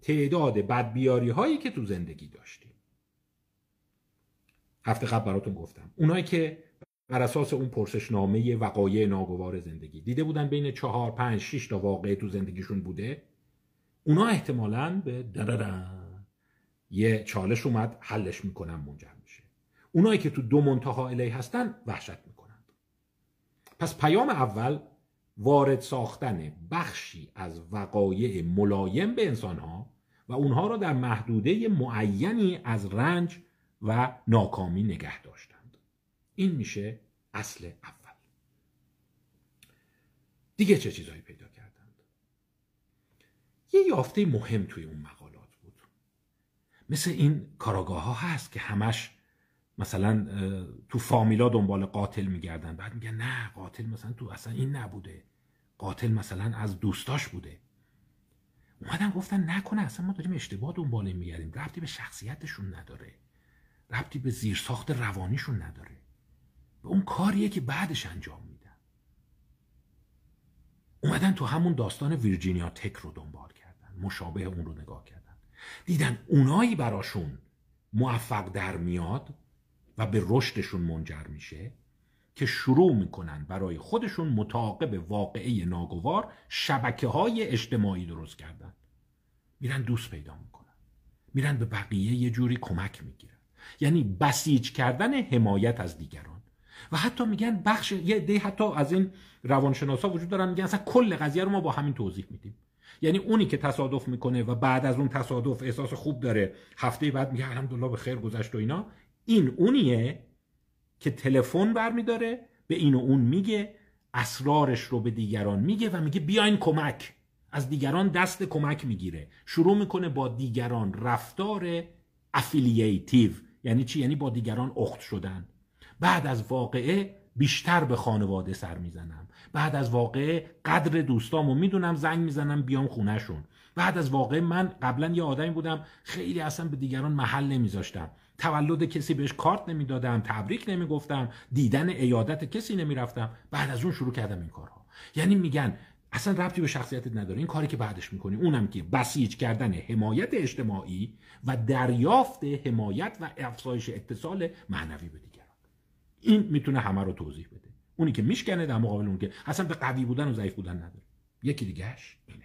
تعداد بدبیاری هایی که تو زندگی داشتیم. هفته قبل براتون گفتم. اونایی که بر اساس اون پرسشنامه وقایع ناگوار زندگی دیده بودن بین 4-5-6 تا واقعه تو زندگیشون بوده، اونا احتمالاً به یه چالش اومد حلش میکنن منجر میشه. اونایی که تو دو منتها الی هستن وحشت میکنن. پس پیام اول وارد ساختن بخشی از وقایع ملایم به انسانها و اونها را در محدوده معینی از رنج و ناکامی نگه داشتند. این میشه اصل اول. دیگه چه چیزایی پیدا کردند؟ یه یافته مهم توی اون مقالات بود. مثل این کاراگاه ها هست که همش مثلا تو فامیلا دنبال قاتل میگردن، بعد میگن نه قاتل مثلا تو اصلا این نبوده، قاتل مثلا از دوستاش بوده. اومدن گفتن نکنه اصلا ما داریم اشتباه دنبال میگردیم، ربطی به شخصیتشون نداره، ربطی به زیرساخت روانیشون نداره، به اون کاریه که بعدش انجام میدن. اومدن تو همون داستان ویرجینیا تک رو دنبال کردن، مشابه اون رو نگاه کردن، دیدن اونایی براشون موفق در میاد و به رشدشون منجر میشه که شروع میکنن برای خودشون متعاقب واقعه ناگوار شبکه‌های اجتماعی درست کردن. میرن دوست پیدا میکنن، میرن به بقیه یه جوری کمک میگیرن، یعنی بسیج کردن حمایت از دیگران. و حتی میگن بخش یه عده حتی از این روانشناسا وجود دارن میگن اصلا کل قضیه رو ما با همین توضیح میدیم، یعنی اونی که تصادف میکنه و بعد از اون تصادف احساس خوب داره، هفته بعد میگه الحمدلله به خیر گذشت و اینا، این اونیه که تلفن برمیداره به این و اون میگه، اسرارش رو به دیگران میگه و میگه بیاین کمک، از دیگران دست کمک میگیره، شروع میکنه با دیگران رفتار افیلیتیو. یعنی چی؟ یعنی با دیگران اخت شدن. بعد از واقعه بیشتر به خانواده سر میزنم، بعد از واقعه قدر دوستامو میدونم، زنگ میزنم بیام خونهشون. بعد از واقعه من قبلا یه آدمی بودم خیلی اصلا به دیگران محل نمیذاشتم، تولد کسی بهش کارت نمیدادم، تبریک نمیگفتم، دیدن عیادت کسی نمیرفتم، بعد از اون شروع کردم این کارها. یعنی میگن اصلا ربطی به شخصیتت نداره، این کاری که بعدش میکنی، اونم که بسیج کردن حمایت اجتماعی و دریافت حمایت و افزایش اتصال معنوی به دیگران. این میتونه همه رو توضیح بده، اونی که میشکنه در مقابل اون که اصلا به قوی بودن و ضعیف بودن نداره. یکی دیگهش اینه.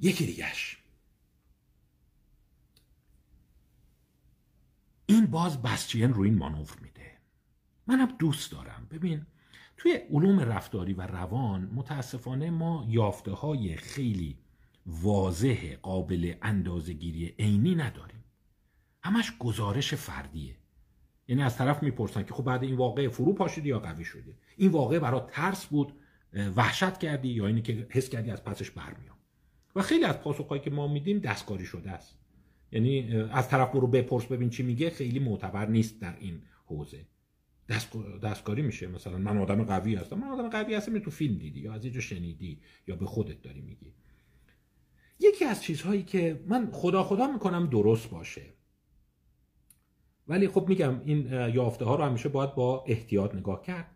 یکی دیگهش این باز بسچین رو این مانور میده. منم دوست دارم. ببین توی علوم رفتاری و روان متاسفانه ما یافته های خیلی واضح قابل اندازه‌گیری عینی نداریم، همش گزارش فردیه. یعنی از طرف میپرسن که خب بعد این واقعه فرو پاشیدی یا قوی شدی، این واقعه برات ترس بود، وحشت کردی، یا اینی که حس کردی از پسش برمیام. و خیلی از پاسخهایی که ما میدیم دستکاری شده است. یعنی از طرف برو بپرس ببین چی میگه، خیلی معتبر نیست در این حوزه، دستکاری میشه. مثلا من آدم قوی هستم، من آدم قوی هستم تو فیلم دیدی یا از یه جا شنیدی یا به خودت داری میگی. یکی از چیزهایی که من خدا میکنم درست باشه، ولی خب میگم این یافته ها رو همیشه باید با احتیاط نگاه کرد،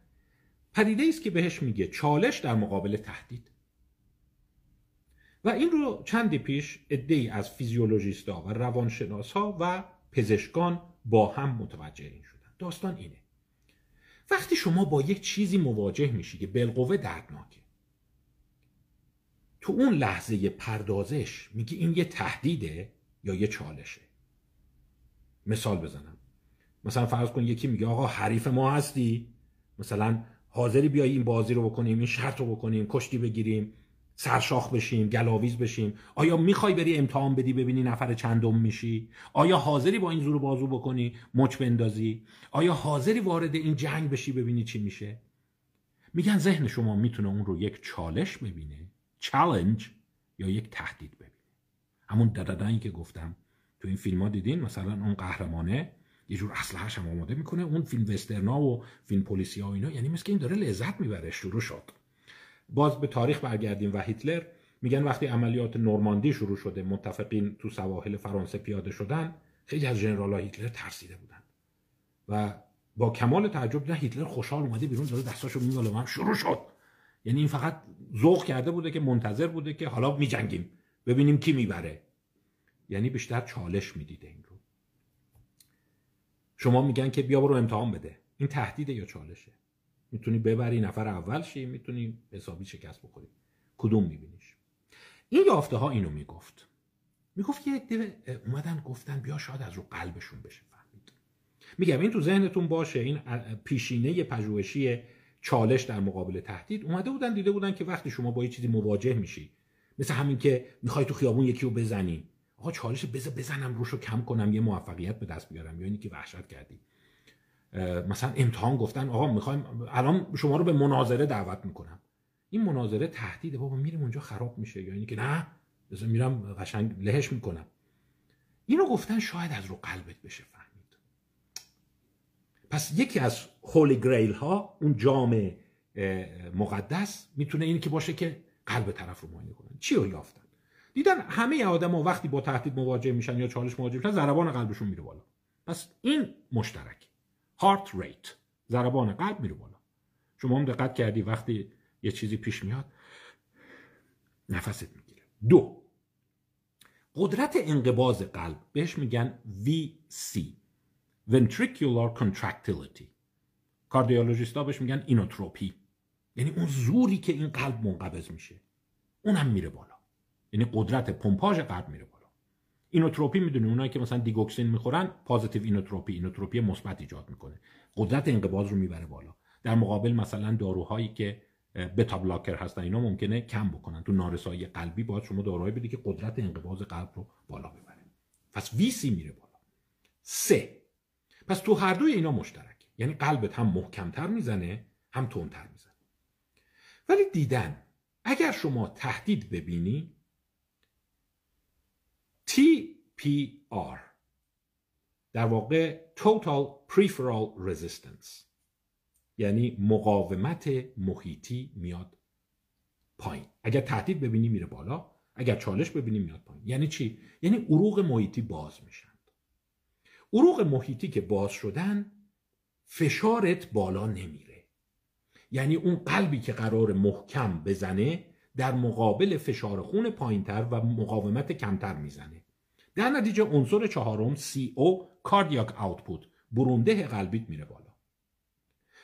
پدیده ایست که بهش میگه چالش در مقابل تهدید. و این رو چندی پیش عده‌ای از فیزیولوژیست‌ها و روانشناس‌ها و پزشکان با هم متوجه این شدن. داستان اینه: وقتی شما با یک چیزی مواجه میشی که بالقوه دردناکه، تو اون لحظه پردازش میگی این یه تهدیده یا یه چالشه. مثال بزنم، مثلا فرض کن یکی میگه آقا حریف ما هستی، مثلا حاضری بیایی این بازی رو بکنیم، این شرط رو بکنیم، کشتی بگیریم، سرشاخ بشیم، گلاویز بشیم، آیا میخوای بری امتحان بدی ببینی نفر چندم میشی؟ آیا حاضری با این زور بازو بکنی، مچ بندازی؟ آیا حاضری وارد این جنگ بشی ببینی چی میشه؟ میگن ذهن شما میتونه اون رو یک چالش ببینه، چالنج، یا یک تهدید ببینه. همون دددنی که گفتم تو این فیلم ها دیدین، مثلا اون قهرمانه یه جور اسلحه‌اش هم آماده میکنه، اون فیلم وسترنا و فیلم پلیسی ها اینا، یعنی مثل این داره لذت میبره. شروع شد، باز به تاریخ برگردیم و هیتلر، میگن وقتی عملیات نورماندی شروع شده، متفقین تو سواحل فرانسه پیاده شدن، خیلی از ژنرال‌ها هیتلر ترسیده بودن و با کمال تعجب دیدن هیتلر خوشحال اومده بیرون، داره دستاشو میماله هم شروع شد. یعنی این فقط ذوق کرده بوده، که منتظر بوده که حالا میجنگیم ببینیم کی میبره. یعنی بیشتر چالش میدیده این رو. شما میگن که بیا برو امتحان بده. این تهدیده یا چالشه؟ میتونی ببری نفر اول شی، میتونی حسابی شکست بخوری. کدوم میبینیش؟ این یافته ها اینو میگفت. میگفت که یک دیو اومدن گفتن بیا شاید از رو قلبشون بشه فهمید. میگم این تو ذهنتون باشه، این پیشینه پژوهشی چالش در مقابل تهدید. اومده بودن دیده بودن که وقتی شما با یه چیزی مواجه میشی، مثل همین که میخوای تو خیابون یکی رو بزنی، آقا چالش بزنم روشو کم کنم یه موفقیت به دست بیارم، یا اینی که وحشت کردی. مثلا امتحان گفتن آقا میخوایم الان شما رو به مناظره دعوت میکنم، این مناظره تهدیده، بابا میریم اونجا خراب میشه، یا اینی که نه بذار میرم قشنگ لهش میکنم. اینو گفتن شاید از رو قلبت بشه فهمید. پس یکی از هولی گریل ها، اون جام مقدس، میتونه اینی که باشه که قلب طرف رو معاینه کنن. چی رو یافتن؟ دیدن همه آدما وقتی با تهدید مواجه میشن یا چالش مواجه میشن، ضربان قلبشون میره بالا. پس این مشترک، هارت ریت، ضربان قلب میره بالا. شما هم دقت کردی وقتی یه چیزی پیش میاد نفست میگیره. دو، قدرت انقباض قلب، بهش میگن VC، ventricular contractility. کاردیولوژیستا بهش میگن اینوتروپی، یعنی اون زوری که این قلب منقبض میشه اونم میره بالا، یعنی قدرت پمپاژ قلب میره بالا. اینوتروپی میدونی اونایی که مثلا دیگوکسین میخورن، پوزتیو اینوتروپی، اینوتروپی مثبت ایجاد میکنه، قدرت انقباض رو میبره بالا. در مقابل مثلا داروهایی که بتا بلاکر هستن اینا ممکنه کم بکنن، تو نارسایی قلبی باید شما داروهایی بدی که قدرت انقباض قلب رو بالا ببره. پس VC میره بالا. 3، پس تو هر دوی اینا مشترک، یعنی قلبت هم محکمتر میزنه هم تندتر میزنه. ولی دیدن اگر شما تهدید ببینی، TPR در واقع Total Peripheral Resistance، یعنی مقاومت محیطی، میاد پایین. اگر تهدید ببینی میره بالا، اگر چالش ببینی میاد پایین. یعنی چی؟ یعنی عروق محیطی باز میشن. عروق محیطی که باز شدن، فشارت بالا نمیره، یعنی اون قلبی که قرار محکم بزنه در مقابل فشار خون پایینتر و مقاومت کمتر میزنه. در نتیجه عنصر چهارم CO، کاردیاک آوتپوت، برونده قلبیت میره بالا.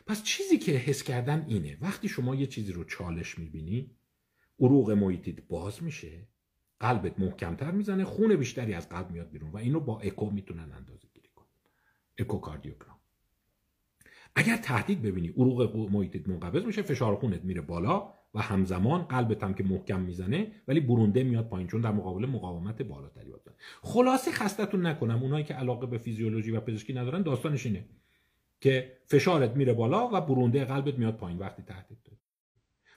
پس چیزی که حس کردم اینه، وقتی شما یه چیزی رو چالش میبینی، عروق محیطیت باز میشه، قلبت محکمتر میزنه، خون بیشتری از قلب میاد بیرون و اینو با اکو میتونن اندازه گیری کنن، اکوکاردیوگرام. اگر تهدید ببینی، عروق محیطیت منقبض میشه، فشار خونت میره بالا و همزمان قلبت هم که محکم میزنه ولی برونده میاد پایین، چون در مقابل مقاومت بالاتری بود. خلاصه خستتون نکنم، اونایی که علاقه به فیزیولوژی و پزشکی ندارن، داستانش اینه که فشارت میره بالا و برونده قلبت میاد پایین وقتی تهدید داری.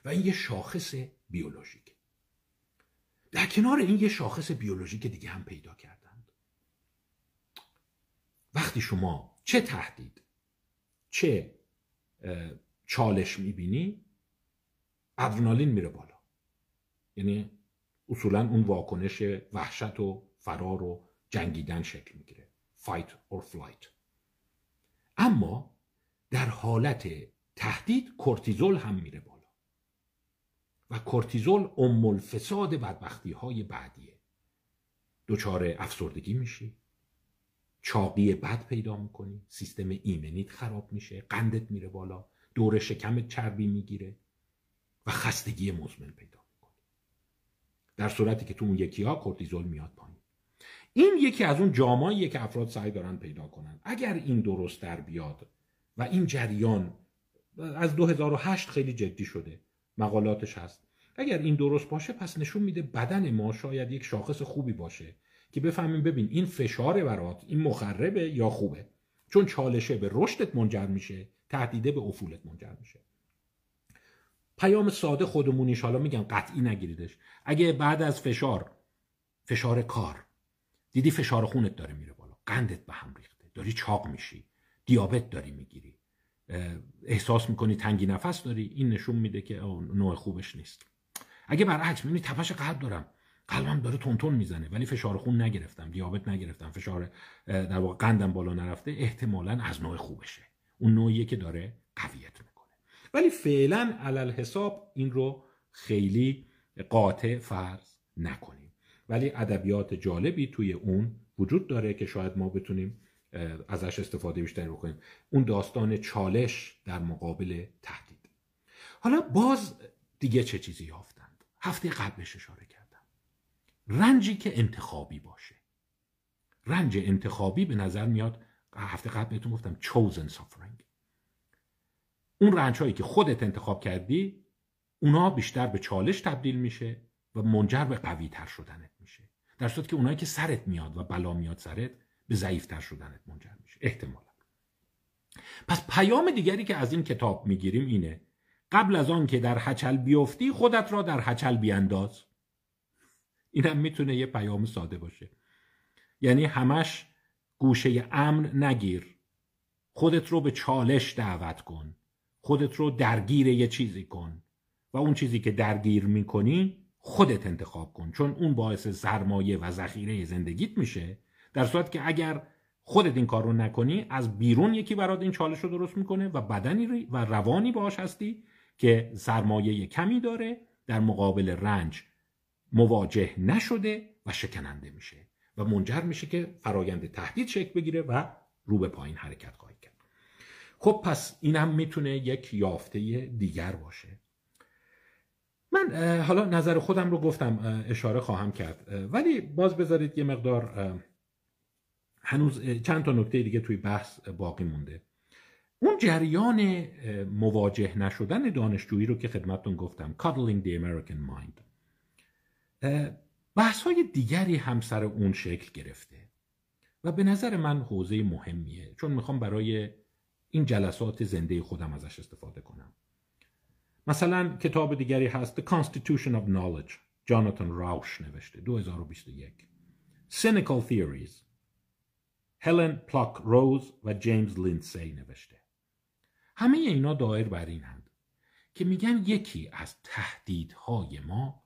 و این یه شاخص بیولوژیکه. در کنار این یه شاخص بیولوژیک دیگه هم پیدا کردند. وقتی شما چه تهدید چه چالش میبینی، ادرنالین میره بالا، یعنی اصولا اون واکنش وحشت و فرار و جنگیدن شکل میگیره، fight or flight. اما در حالت تهدید کورتیزول هم میره بالا و کورتیزول ام الفساد بدبختی های بعدیه. دچار افسردگی میشی، چاقی بد پیدا میکنی، سیستم ایمنیت خراب میشه، قندت میره بالا، دور شکمت چربی میگیره و خستگی مزمن پیدا میکنه. در صورتی که تو اون یکی ها کورتیزول میاد پایین. این یکی از اون جاماییه که افراد سعی دارن پیدا کنن. اگر این درست در بیاد و این جریان از 2008 خیلی جدی شده، مقالاتش هست، اگر این درست باشه، پس نشون میده بدن ما شاید یک شاخص خوبی باشه که بفهمیم ببین این فشاره برات، این مخربه یا خوبه، چون چالشه به رشدت منجر میشه، تهدیده به افولت منجر میشه. پیام ساده خودمونیش، حالا میگم قطعی نگیریدش، اگه بعد از فشار کار دیدی فشار خونت داره میره بالا، قندت به هم ریخته، داری چاق میشی، دیابت داری میگیری، احساس میکنی تنگی نفس داری، این نشون میده که نوع خوبش نیست. اگه برعکس میبینی تپش قلب دارم، قلبم داره تونتون میزنه ولی فشار خون نگرفتم، دیابت نگرفتم، فشار در واقع قندم بالا نرفته، احتمالاً از نوع خوبشه، اون نوعیه که داره قویت میکنه. ولی فعلا علل حساب این رو خیلی قاطع فرض نکنیم. ولی ادبیات جالبی توی اون وجود داره که شاید ما بتونیم ازش استفاده بیشتری بکنیم. اون داستان چالش در مقابل تهدید. حالا باز دیگه چه چیزی یافتند؟ هفته قبلش اشاره کردم. رنجی که انتخابی باشه. رنج انتخابی به نظر میاد، هفته قبل بهتون گفتم chosen suffering. اون رنج هایی که خودت انتخاب کردی اونا بیشتر به چالش تبدیل میشه و منجر به قوی تر شدنت میشه، در صورتی که اونایی که سرت میاد و بلا میاد سرت به ضعیف تر شدنت منجر میشه احتمالا. پس پیام دیگری که از این کتاب میگیریم اینه: قبل از آن که در هچل بیفتی خودت را در هچل بیانداز. اینم میتونه یه پیام ساده باشه، یعنی همش گوشه امن نگیر، خودت رو به چالش دعوت کن، خودت رو درگیر یه چیزی کن و اون چیزی که درگیر میکنی خودت انتخاب کن، چون اون باعث سرمایه و ذخیره زندگیت میشه، در صورت که اگر خودت این کار رو نکنی از بیرون یکی برات این چالش رو درست میکنه و بدنی و روانی باهاش هستی که سرمایه کمی داره، در مقابل رنج مواجه نشده و شکننده میشه و منجر میشه که فرایند تهدید شکل بگیره و رو به پایین حرکت خواهد کرد. خب پس این هم میتونه یک یافته دیگر باشه. من حالا نظر خودم رو گفتم، اشاره خواهم کرد، ولی باز بذارید یه مقدار هنوز چند تا نکته دیگه توی بحث باقی مونده. اون جریان مواجه نشدن دانشجویی رو که خدمتتون گفتم، Cuddling the American Mind، بحث‌های دیگری هم سر اون شکل گرفته و به نظر من حوزه مهمیه، چون میخوام برای این جلسات زنده خودم ازش استفاده کنم. مثلا کتاب دیگری هست The Constitution of Knowledge، جاناتان راوش نوشته، 2021. Cynical Theories، هلن پلاک روز و جیمز لیندسی نوشته. همه اینا دایر بر این هند که میگن یکی از تهدیدهای ما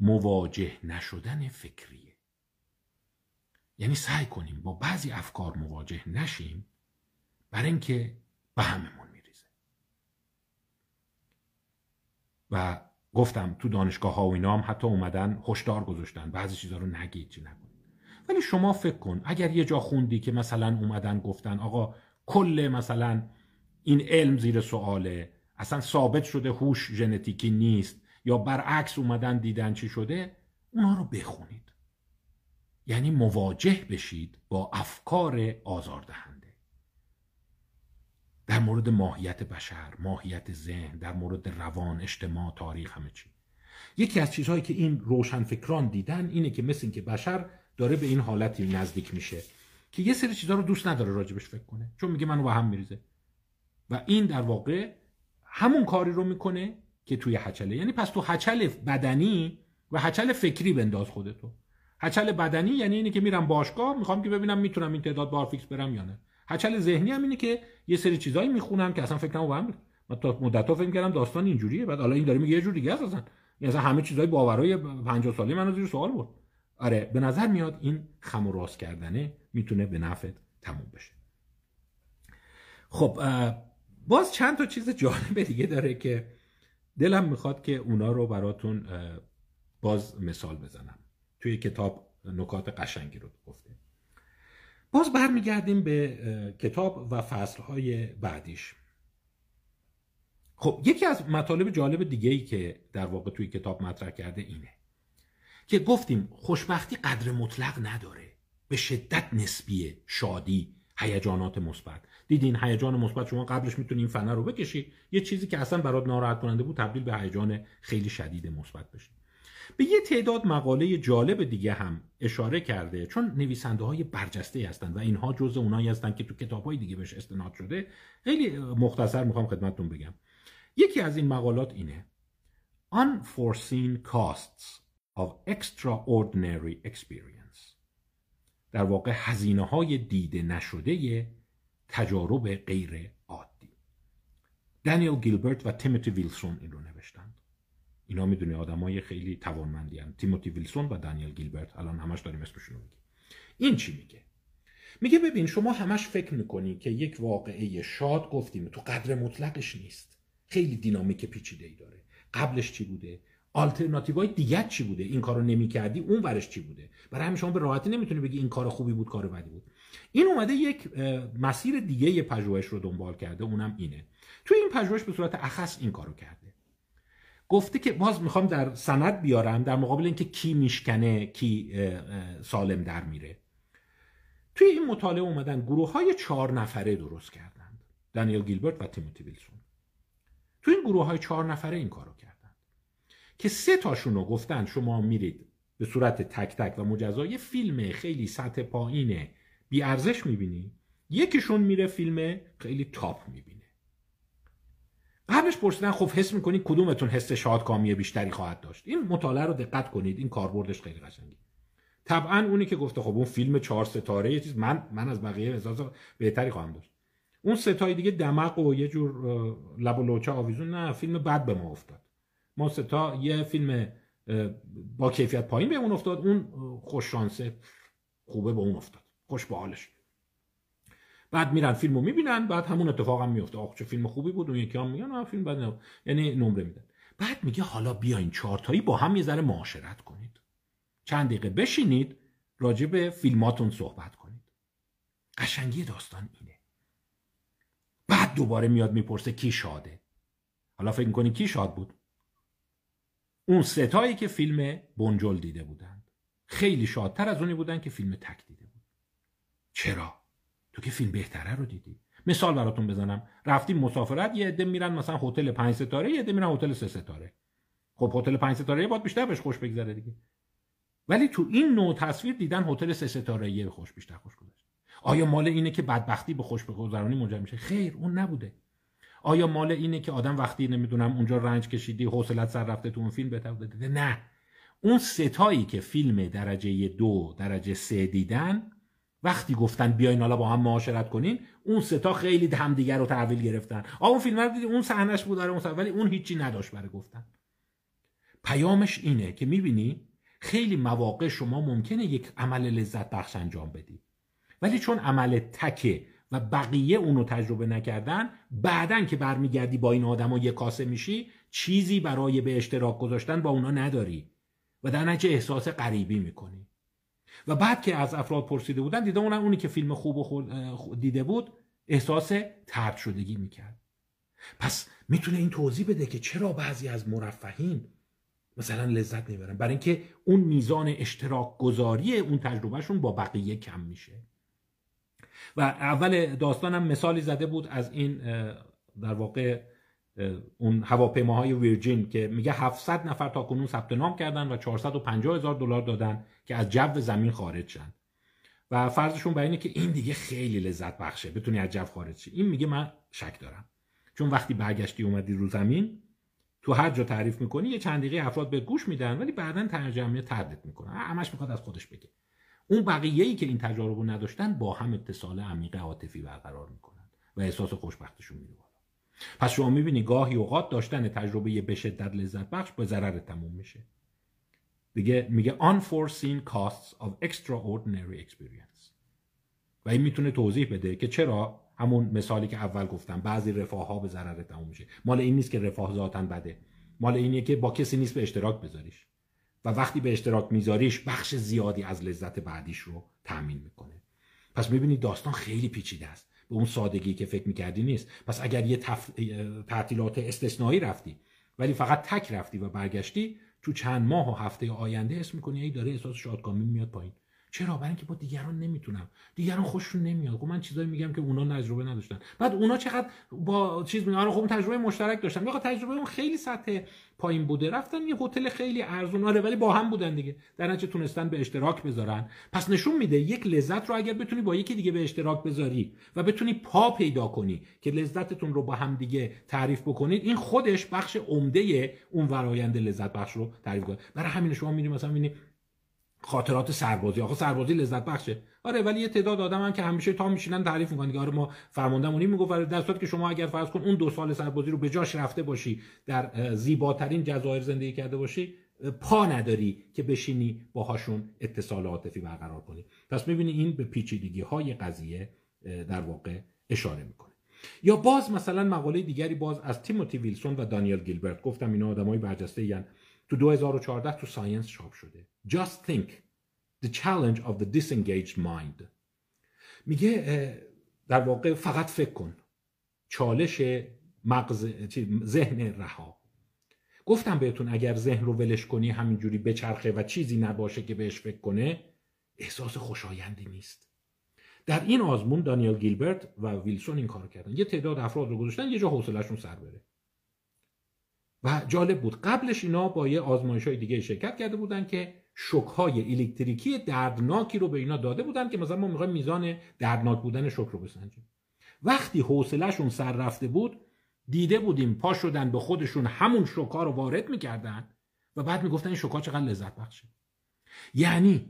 مواجه نشدن فکریه، یعنی سعی کنیم با بعضی افکار مواجه نشیم برای اینکه به هممون میریزه. و گفتم تو دانشگاه ها و اینا هم حتی اومدن هشدار گذاشتن بعضی چیزا رو نگید، چی نگید. ولی شما فکر کن اگر یه جا خوندی که مثلا اومدن گفتن آقا کل مثلا این علم زیر سواله، اصلا ثابت شده هوش ژنتیکی نیست، یا برعکس اومدن دیدن چی شده، اونا رو بخونید. یعنی مواجه بشید با افکار آزاردهنده در مورد ماهیت بشر، ماهیت ذهن، در مورد روان، اجتماع، تاریخ، همه چی. یکی از چیزهایی که این روشنفکران دیدن اینه که مثل این که بشر داره به این حالتی نزدیک میشه که یه سری چیزها رو دوست نداره راجبش فکر کنه، چون میگه منو با هم میریزه، و این در واقع همون کاری رو میکنه که توی هچله. یعنی پس تو هچله بدنی و هچله فکری بنداز خودتو. هچله بدنی یعنی اینه که میرم باشگاه میخوام که ببینم میتونم این تعداد بار فیکس برم یا نه. هچله ذهنی هم اینه که یه سری چیزایی میخونم که اصلا فکرمو بهم میره. من تا مدت‌ها فکر می‌کردم داستان اینجوریه، بعد حالا این داره میگه یه جور دیگه است اصلا. یعنی اصلا همه چیزای باورهای 50 ساله منو زیر سوال برد. آره به نظر میاد این خم و راست کردنه میتونه به نفعت تموم بشه. خب باز چند تا چیز جالب دیگه داره که دلم میخواد که اونا رو براتون باز مثال بزنم. توی کتاب نکات قشنگی رو گفته. باز برمیگردیم به کتاب و فصلهای بعدیش. خب یکی از مطالب جالب دیگه‌ای که در واقع توی کتاب مطرح کرده اینه که گفتیم خوشبختی قدر مطلق نداره، به شدت نسبیه. شادی، هیجانات مثبت، دیدین هیجان مثبت شما قبلش میتونی این فنه رو بکشی، یه چیزی که اصلا برات ناراحت کننده بود تبدیل به هیجان خیلی شدید مثبت بشه. به یه تعداد مقاله جالب دیگه هم اشاره کرده، چون نویسنده های برجسته هستن و اینها جزء اونایی هستن که تو کتاب‌های دیگه بهش استناد شده. خیلی مختصر میخوام خدمتتون بگم. یکی از این مقالات اینه: Unforeseen costs of extraordinary experience، در واقع هزینه‌های دیده نشده تجارب غیر عادی. دانیل گیلبرت و تیموتی ویلسون این رو نوشتند. اینا میدونی آدمای خیلی توانمندی هستند، تیموتی ویلسون و دانیل گیلبرت، الان همش داریم اسمشون رو میگیم. این چی میگه؟ میگه ببین شما همش فکر میکنی که یک واقعه شاد گفتیم تو قدر مطلقش نیست، خیلی دینامیک پیچیده‌ای داره. قبلش چی بوده؟ آلترناتیوهای دیگه چی بوده؟ این کارو نمی‌کردی اون ورش چی بوده؟ برای همین شما به راحتی نمیتونی بگی این کار خوبی بود، کار بدی بود. این اومده یک مسیر دیگه پژوهش رو دنبال کرده، اونم اینه. توی این پژوهش به صورت اخص این کارو کرده، گفته که باز میخوام در سند بیارم در مقابل اینکه کی میشکنه کی سالم در میره. توی این مطالعه اومدن گروه های 4 نفره درست کردند، دانیل گیلبرت و تیموتی ویلسون. توی این گروه های 4 نفره این کارو کردند که 3 تاشون رو گفتن شما میرید به صورت تک تک و مجزایی فیلم خیلی سطح پایینه بی ارزش میبینی، یکیشون میره فیلم خیلی تاپ میبینه. قبلش پرسیدن خب حس میکنید کدومتون حس شادکامی بیشتری خواهد داشت؟ این مطالعه رو دقت کنید، این کاربردش خیلی قشنگه. طبعا اونی که گفته خب اون فیلم 4 ستاره یه چیز من از بقیه احساس بهتری خواهم داشت، اون 3 تای دیگه دماغ و یه جور لب و لوچه آویزون، نه فیلم بد به ما افتاد. ما 3 تا یه فیلم با کیفیت پایین بهمون افتاد، اون خوش شانسه خوبه به اون افتاد، خوش به حالش. بعد میرن فیلمو میبینن، بعد همون اتفاقم هم میفته، آخ چه فیلم خوبی بود. اون یکی هم میگن آ فیلم بد، یعنی نمره میدن. بعد میگه حالا بیاین 4 تایی با هم یه ذره معاشرت کنید، چند دقیقه بشینید راجع به فیلماتون صحبت کنید. قشنگی داستان اینه. بعد دوباره میاد میپرسه کی شاده. حالا فکر میکنی کی شاد بود؟ اون 3 تایی که فیلم بنجل دیده بودند خیلی شادتر از اونی بودن که فیلم تک دیده بود. چرا؟ تو که فیلم بهتره رو دیدی. مثال براتون بزنم، رفتیم مسافرت، یه عده میرن مثلا هتل 5 ستاره، یه عده میرن هتل 3 ستاره. خب هتل 5 ستاره باید بیشتر بهش خوش بگذره دیگه، ولی تو این نوع تصویر دیدن هتل 3 ستاره به خوش بیشتر خوش گذشت. آیا مال اینه که بدبختی به خوش بگذرانی منجر میشه؟ خیر، اون نبوده. آیا مال اینه که آدم وقتی نمیدونم اونجا رنج کشیدی حوصله‌ات سر رفته تو اون فیلم بهتر بوده؟ نه، اون 3 تایی که فیلم درجه 2 درجه 3 دیدن وقتی گفتن بیاین حالا با هم معاشرت کنین، اون 3 تا خیلی همدیگر رو تحویل گرفتن. اون فیلم رو دیدی، اون صحنه‌اش بود، آره اون صحنه، ولی اون هیچی نداشت برای گفتن. پیامش اینه که می‌بینی خیلی مواقع شما ممکنه یک عمل لذت بخش انجام بدی، ولی چون عمل تکه و بقیه اونو تجربه نکردن، بعدن که برمیگردی با این آدما یک کاسه میشی، چیزی برای به اشتراک گذاشتن با اونا نداری و در نتیجه احساس غریبی میکنی. و بعد که از افراد پرسیده بودن دیدم اونی که فیلم خوب دیده بود احساس طرد شدگی میکرد. پس میتونه این توضیح بده که چرا بعضی از مرفهین مثلا لذت نمیبرن، برای اینکه اون میزان اشتراک گذاری اون تجربهشون با بقیه کم میشه. و اول داستانم مثالی زده بود از این، در واقع اون هواپیماهای ویرجین که میگه 700 نفر تا کنون ثبت نام کردن و 450,000 دلار دادن که از جو زمین خارج شن و فرضشون بر اینه که این دیگه خیلی لذت بخشه بتونی از جو خارج شی. این میگه من شک دارم، چون وقتی برگشتی اومدی رو زمین تو هر جا تعریف میکنی یه چند دقیقه افراد به گوش میدن، ولی بعدن ترجمه تردید میکنه. همش میخواد از خودش بگه. اون بقیه‌ای که این تجربه نداشتن با هم اتصال عمیق عاطفی برقرار میکنن و احساس خوشبختیشون میره. پس شما میبینی گاهی اوقات داشتن تجربه به شدت لذت بخش به ضرر تموم میشه دیگه. میگه unforeseen costs of extraordinary experience. و این میتونه توضیح بده که چرا همون مثالی که اول گفتم بعضی رفاه ها به ضرر تموم میشه. مال این نیست که رفاه ذاتاً بده، مال اینه که با کسی نیست به اشتراک بذاریش و وقتی به اشتراک میذاریش بخش زیادی از لذت بعدیش رو تامین میکنه. پس میبینی داستان خیلی پیچیده است، به اون سادگی که فکر میکردی نیست. پس اگر یه تعطیلات استثنایی رفتی ولی فقط تک رفتی و برگشتی، تو چند ماه و هفته آینده حس میکنی ای داره احساس شادکامی میاد پایین. چرا؟ برای اینکه با دیگران نمیتونم، دیگران خوششون نمیاد، خب من چیزایی میگم که اونا تجربه نداشتن. بعد اونا چقدر با چیز میگن، آره خب تجربه مشترک داشتن، میگه تجربه اون خیلی سطح پایین بوده، رفتن یه هتل خیلی ارزون، آره ولی با هم بودن دیگه، در نتیجه تونستن به اشتراک بذارن. پس نشون میده یک لذت رو اگر بتونی با یکی دیگه به اشتراک بذاری و بتونی پا پیدا کنی که لذتتون رو با هم دیگه تعریف بکنید، این خودش بخش عمده اون فرآیند لذت بخش رو تعریف کنه. برای همین شما میبینید مثلا خاطرات سربازی، آخه سربازی لذت بخشه، آره ولی یه تعداد آدم هم که همیشه تا میشینن تعریف میکنن دیگه، آره ما فرماندهمونی میگفت. ولی در صورتی که شما اگر فرض کن اون 2 سال سربازی رو به جاش رفته باشی، در زیباترین جزایر زندگی کرده باشی، پا نداری که بشینی باهاشون اتصال عاطفی برقرار کنی. پس میبینی این به پیچیدگی های قضیه در واقع اشاره میکنه. یا باز مثلا مقاله دیگری باز از تیموتی ویلسون و دانیل گیلبرت، گفتم اینا آدمای برجسته‌این، تو 2014 تو ساینس چاپ شده. Just think the challenge of the disengaged mind. میگه در واقع فقط فکر کن، چالش مغز ذهن رها. گفتم بهتون اگر ذهن رو ولش کنی همینجوری بچرخه و چیزی نباشه که بهش فکر کنه، احساس خوشایندی نیست. در این آزمون دانیل گیلبرت و ویلسون این کار کردن، یه تعداد افراد رو گذاشتن یه جا حوصله‌شون سر بره. و جالب بود قبلش اینا با یه آزمایش‌های دیگه شرکت کرده بودن که شوک‌های الکتریکی دردناکی رو به اینا داده بودن که مثلا ما می‌خوایم میزان دردناک بودن شوک رو بسنجیم. وقتی حوصله‌شون سر رفته بود دیده بودیم پا شدن به خودشون همون شوک‌ها رو وارد می‌کردن و بعد می‌گفتن این شوک‌ها چقدر لذت بخشه. یعنی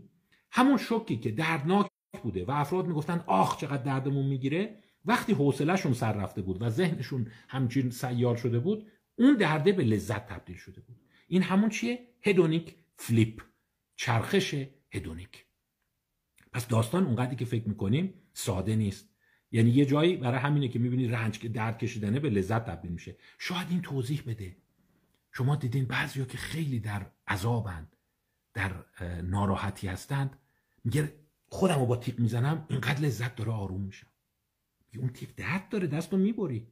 همون شوکی که دردناک بوده و افراد می‌گفتن آخ چقدر دردمون می‌گیره، وقتی حوصله‌شون سر رفته بود و ذهنشون همچین سیال شده بود، اون درده به لذت تبدیل شده بود. این همون چیه؟ هدونیک فلیپ، چرخش هدونیک. پس داستان اونقدری که فکر می‌کنیم ساده نیست. یعنی یه جایی برای همینه که می‌بینی رنج که درد کشیدنه به لذت تبدیل میشه. شاید این توضیح بده. شما دیدین بعضیا که خیلی در عذابن، در ناراحتی هستند، میگه خودمو با تیغ میزنم اینقدر لذت داره آروم میشم. اون تیغ درد داره دستو میبری.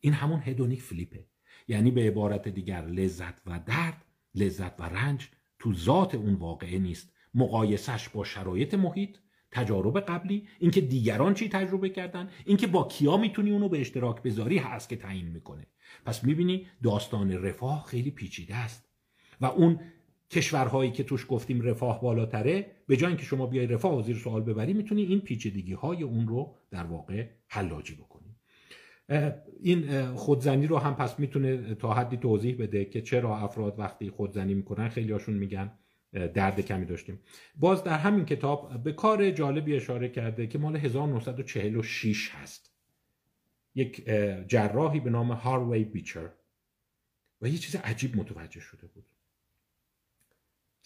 این همون هدونیک فلیپه. یعنی به عبارت دیگر لذت و درد، لذت و رنج تو ذات اون واقعه نیست. مقایسش با شرایط محیط، تجارب قبلی، اینکه دیگران چی تجربه کردن، اینکه با کیا میتونی اونو به اشتراک بذاری هست که تعیین میکنه. پس میبینی داستان رفاه خیلی پیچیده است و اون کشورهایی که توش گفتیم رفاه بالاتره، به جای اینکه شما بیای رفاه و زیر سوال ببری، میتونی این پیچیدگی‌های اون رو در واقع حلاجی بکنی. این خودزنی رو هم پس میتونه تا حدی توضیح بده که چرا افراد وقتی خودزنی میکنن خیلی هاشون میگن درد کمی داشتیم. باز در همین کتاب به کار جالبی اشاره کرده که مال 1946 هست، یک جراحی به نام هاروی بیچر، و یه چیز عجیب متوجه شده بود.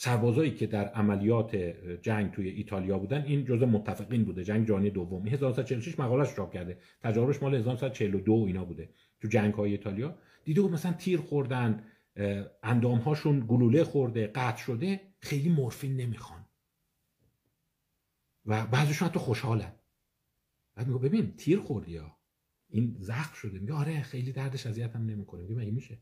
سربازایی که در عملیات جنگ توی ایتالیا بودن، این جزء متفقین بوده، جنگ جهانی دوم، 1946 مقاله‌اش چاپ کرده، تجاربش مال 1942 اینا بوده، تو جنگ‌های ایتالیا دیده بود مثلا تیر خوردن، اندام‌هاشون گلوله خورده، قطع شده، خیلی مورفین نمیخوان و بعضیشون حتی خوشحالن. بعد میگه ببین تیر خوردی یا این زخم شده، میگه آره خیلی دردش اذیتم نمی‌کنه. میگه مگه میشه؟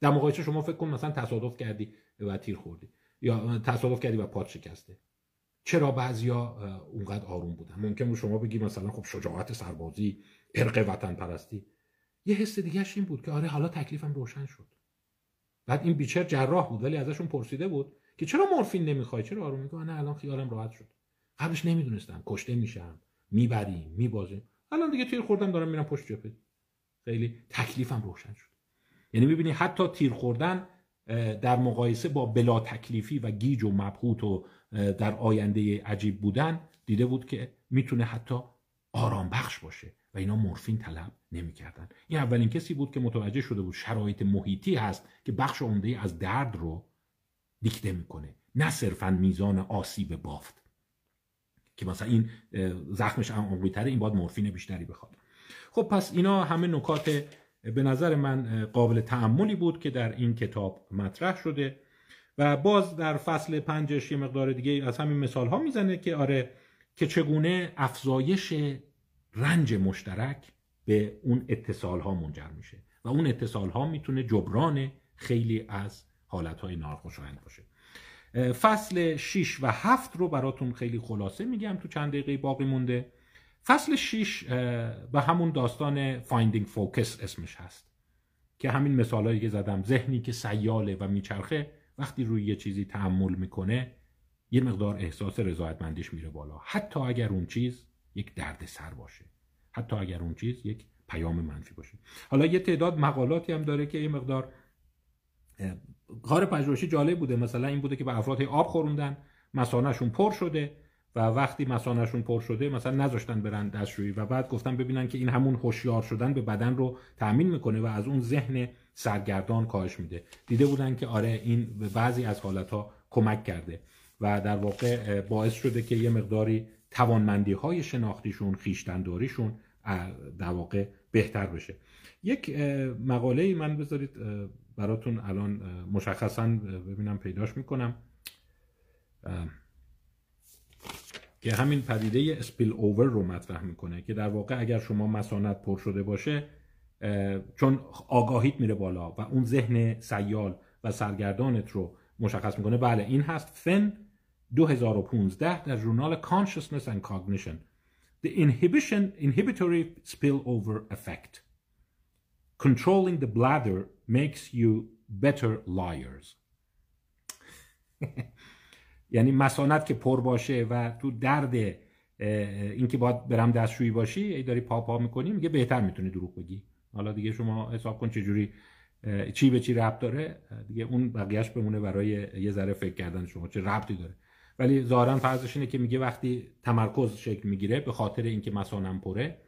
در مقایسه شما فکر کن مثلا تصادف کردی و تیر خوردی، یا تصادف کردی و پات شکسته. چرا بعضیا اونقدر آروم بودن؟ ممکنه شما بگی مثلا خب شجاعت سربازی، ارق وطن پرستی. یه حس دیگه‌ش این بود که آره حالا تکلیفم روشن شد. بعد این بیچر جراح بود ولی ازشون پرسیده بود که چرا مورفین نمیخوای، چرا آروم؟ میگه نه الان خیالم راحت شد، قبلش نمیدونستم، کشته میشم، میبریم، میبازیم، الان دیگه تیر خوردم دارم میرم پشت جبهه، خیلی تکلیفم روشن شد. یعنی میبینی حتی تیر خوردن در مقایسه با بلا تکلیفی و گیج و مبهوت و در آینده عجیب بودن، دیده بود که میتونه حتی آرام بخش باشه و اینا مورفین طلب نمی‌کردن. این اولین کسی بود که متوجه شده بود شرایط محیطی هست که بخش عمده‌ای از درد رو دیکته میکنه، نه صرفاً میزان آسیب بافت که مثلا این زخمش عمیق‌تره، این باید مورفین بیشتری بخواد. خب پس اینا همه نکات به نظر من قابل تأملی بود که در این کتاب مطرح شده. و باز در فصل 5 یه مقدار دیگه از همین مثال ها میزنه که آره که چگونه افزایش رنج مشترک به اون اتصال ها منجر میشه و اون اتصال ها میتونه جبران خیلی از حالت های ناخوشایند باشه. فصل 6 و 7 رو براتون خیلی خلاصه میگم، تو چند دقیقه باقی مونده. فصل 6 به همون داستان Finding Focus اسمش هست که همین مثالایی که زدم، ذهنی که سیاله و میچرخه وقتی روی یه چیزی تأمل میکنه یه مقدار احساس رضایتمندیش میره بالا، حتی اگر اون چیز یک دردسر باشه، حتی اگر اون چیز یک پیام منفی باشه. حالا یه تعداد مقالاتی هم داره که یه مقدار کار پژوهشی جالب بوده، مثلا این بوده که به افراد آب خوروندن، مثانه‌شون پر شده و وقتی مثانه‌شون پر شده مثلا نذاشتن برن دستشویی و بعد گفتن ببینن که این همون هوشیار شدن به بدن رو تأمین میکنه و از اون ذهن سرگردان کاهش میده. دیده بودن که آره این به بعضی از حالتها کمک کرده و در واقع باعث شده که یه مقداری توانمندی‌های شناختیشون، خویشتن‌داریشون در واقع بهتر بشه. یک مقاله‌ای من بذارید براتون الان مشخصاً ببینم پیداش میکنم که همین پدیده اسپیل اوور رو مطرح میکنه، که در واقع اگر شما مثانه‌ت پر شده باشه، چون آگاهیت میره بالا و اون ذهن سیال و سرگردانت رو مشخص میکنه. بله این هست. فن 2015 در ژورنال Consciousness and Cognition The Inhibitory Spillover Effect Controlling the Bladder Makes You Better Liars. یعنی مثانه‌ت که پر باشه و تو درد اینکه باید برم دستشویی باشی ای داری پا میکنی، میگه بهتر میتونی دروغ بگی. حالا دیگه شما حساب کن چجوری چی به چی ربط داره دیگه، اون بقیهش بمونه برای یه ذره فکر کردن شما چه ربطی داره. ولی ظاهرا فرضش اینه که میگه وقتی تمرکز شکل میگیره به خاطر اینکه مثانه‌م پره،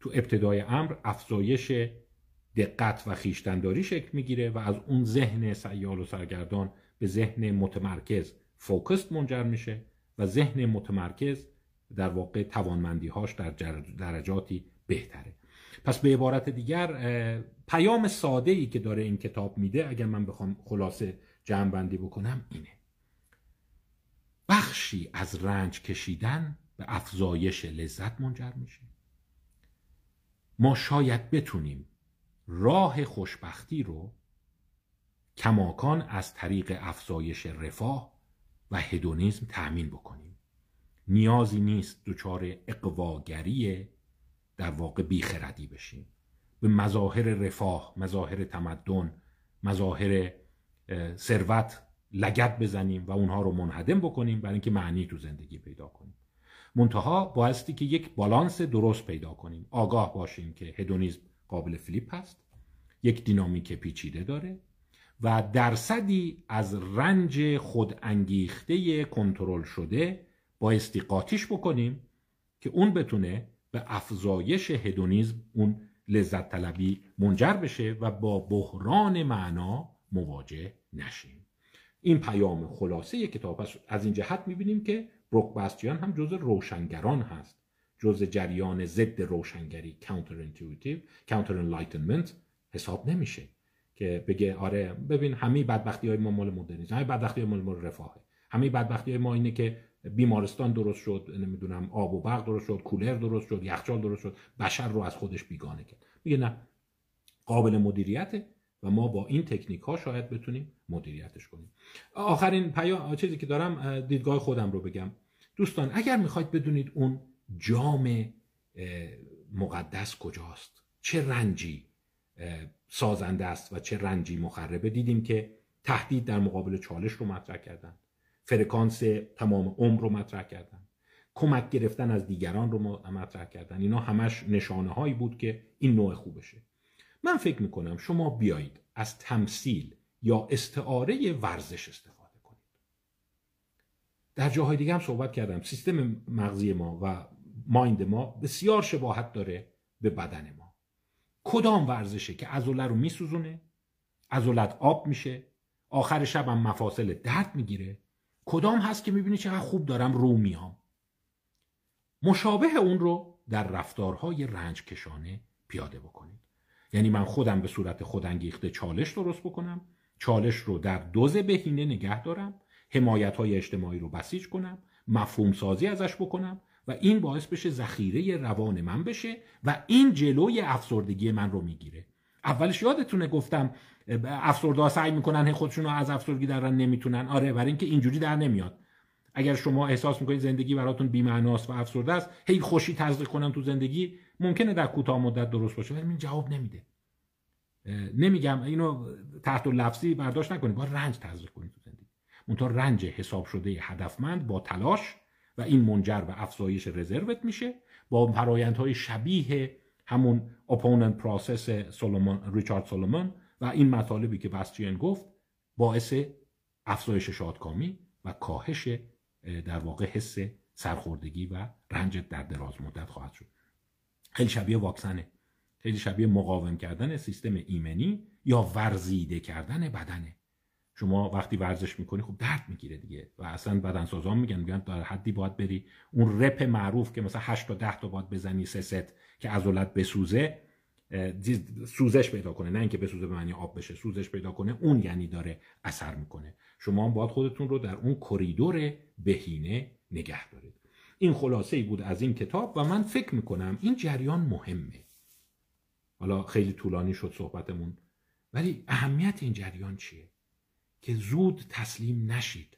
تو ابتدای امر افزایش دقت و خویشتنداری شکل میگیره و از اون ذهن سیال و سرگردان به ذهن متمرکز فوکست منجر میشه و ذهن متمرکز در واقع توانمندی‌هاش در درجاتی بهتره. پس به عبارت دیگر پیام ساده‌ای که داره این کتاب میده، اگر من بخوام خلاصه جمع‌بندی بکنم، اینه: بخشی از رنج کشیدن به افزایش لذت منجر میشه. ما شاید بتونیم راه خوشبختی رو کماکان از طریق افزایش رفاه و هدونیسم تأمین بکنیم. نیازی نیست دچار اقواگری در واقع بیخردی بشیم، به مظاهر رفاه، مظاهر تمدن، مظاهر ثروت لگد بزنیم و اونها رو منهدم بکنیم برای اینکه معنی تو زندگی پیدا کنیم. منتها بایستی که یک بالانس درست پیدا کنیم، آگاه باشیم که هدونیسم قابل فلیپ هست، یک دینامیک پیچیده داره و درصدی از رنج خودانگیخته کنترل شده بایستی قاطیش بکنیم که اون بتونه به افزایش هدونیسم، اون لذت طلبی منجر بشه و با بحران معنا مواجه نشیم. این پیام خلاصه کتاب است. از این جهت می‌بینیم که بروک باستیان هم جزء روشنگران هست، جزء جریان ضد روشنگری counter enlightenment حساب نمیشه که بگه آره ببین همه بدبختی‌های ما مال مدرنیسم، همه بدبختی‌های ما مال رفاهه، همه بدبختی‌های ما اینه که بیمارستان درست شد، نمیدونم آب و برق درست شد، کولر درست شد، یخچال درست شد، بشر رو از خودش بیگانه کرد. میگه نه، قابل مدیریته و ما با این تکنیک ها شاید بتونیم مدیریتش کنیم. آخرین پیام چیزی که دارم، دیدگاه خودم رو بگم. دوستان اگر میخواید بدونید اون جام مقدس کجاست، چه رنجی سازنده است و چه رنجی مخربه، دیدیم که تهدید در مقابل چالش رو مطرح کردن، فرکانس تمام عمر رو مطرح کردن، کمک گرفتن از دیگران رو مطرح کردن، اینا همش نشانه هایی بود که این نوع خوبشه. من فکر میکنم شما بیایید از تمثیل یا استعاره ورزش استفاده کنید. در جاهای دیگه هم صحبت کردم، سیستم مغزی ما و مایند ما بسیار شباهت داره به بدن ما. کدام ورزشه که عضله رو میسوزونه، عضلت آب میشه، آخر شب هم مفاصل درد میگیره، کدام هست که میبینی چقدر خوب دارم رو میام. مشابه اون رو در رفتارهای رنج کشانه پیاده بکنید. یعنی من خودم به صورت خودانگیخته چالش درست بکنم، چالش رو در دوز بهینه نگه دارم، حمایت‌های اجتماعی رو بسیج کنم، مفهوم سازی ازش بکنم و این باعث بشه ذخیره روان من بشه و این جلوی افسردگی من رو میگیره. اولش یادتونه گفتم افسرده‌ها سعی میکنن خودشون رو از افسردگی درن نمیتونن. آره، برای اینکه اینجوری در نمیاد. اگر شما احساس میکنید زندگی براتون بی‌معناست و افسرده است، هی خوشی تزریق کنن تو زندگی، ممکنه در کوتاه مدت درست باشه ولی این جواب نمیده. نمیگم اینو تحت لفظی برداشت نکنید، با رنج تزریق کنید تو زندگی. اونطور رنج حساب شده هدفمند با تلاش و این منجر به افزایش رزروت میشه با فرآیندهای شبیه همون اپوننت پروسس ریچارد سولومون و این مطالبی که باستیان گفت، باعث افزایش شادکامی و کاهش در واقع حس سرخوردگی و رنج در دراز مدت خواهد شد. خیلی شبیه واکسنه، خیلی شبیه مقاوم کردن سیستم ایمنی یا ورزیده کردن بدنه. شما وقتی ورزش میکنی خب درد میگیره دیگه و اصلا بدنسازان میگن در حدی باید بری اون رپ معروف که مثلا 8 تا 10 تا باید بزنی سه ست که عضلات بسوزه، سوزش پیدا کنه، نه اینکه بسوزه به معنی آب بشه، سوزش پیدا کنه، اون یعنی داره اثر میکنه. شما هم باید خودتون رو در اون کریدور بهینه نگه دارید. این خلاصه‌ای بود از این کتاب و من فکر میکنم این جریان مهمه. حالا خیلی طولانی شد صحبتمون، ولی اهمیت این جریان چیه؟ که زود تسلیم نشید،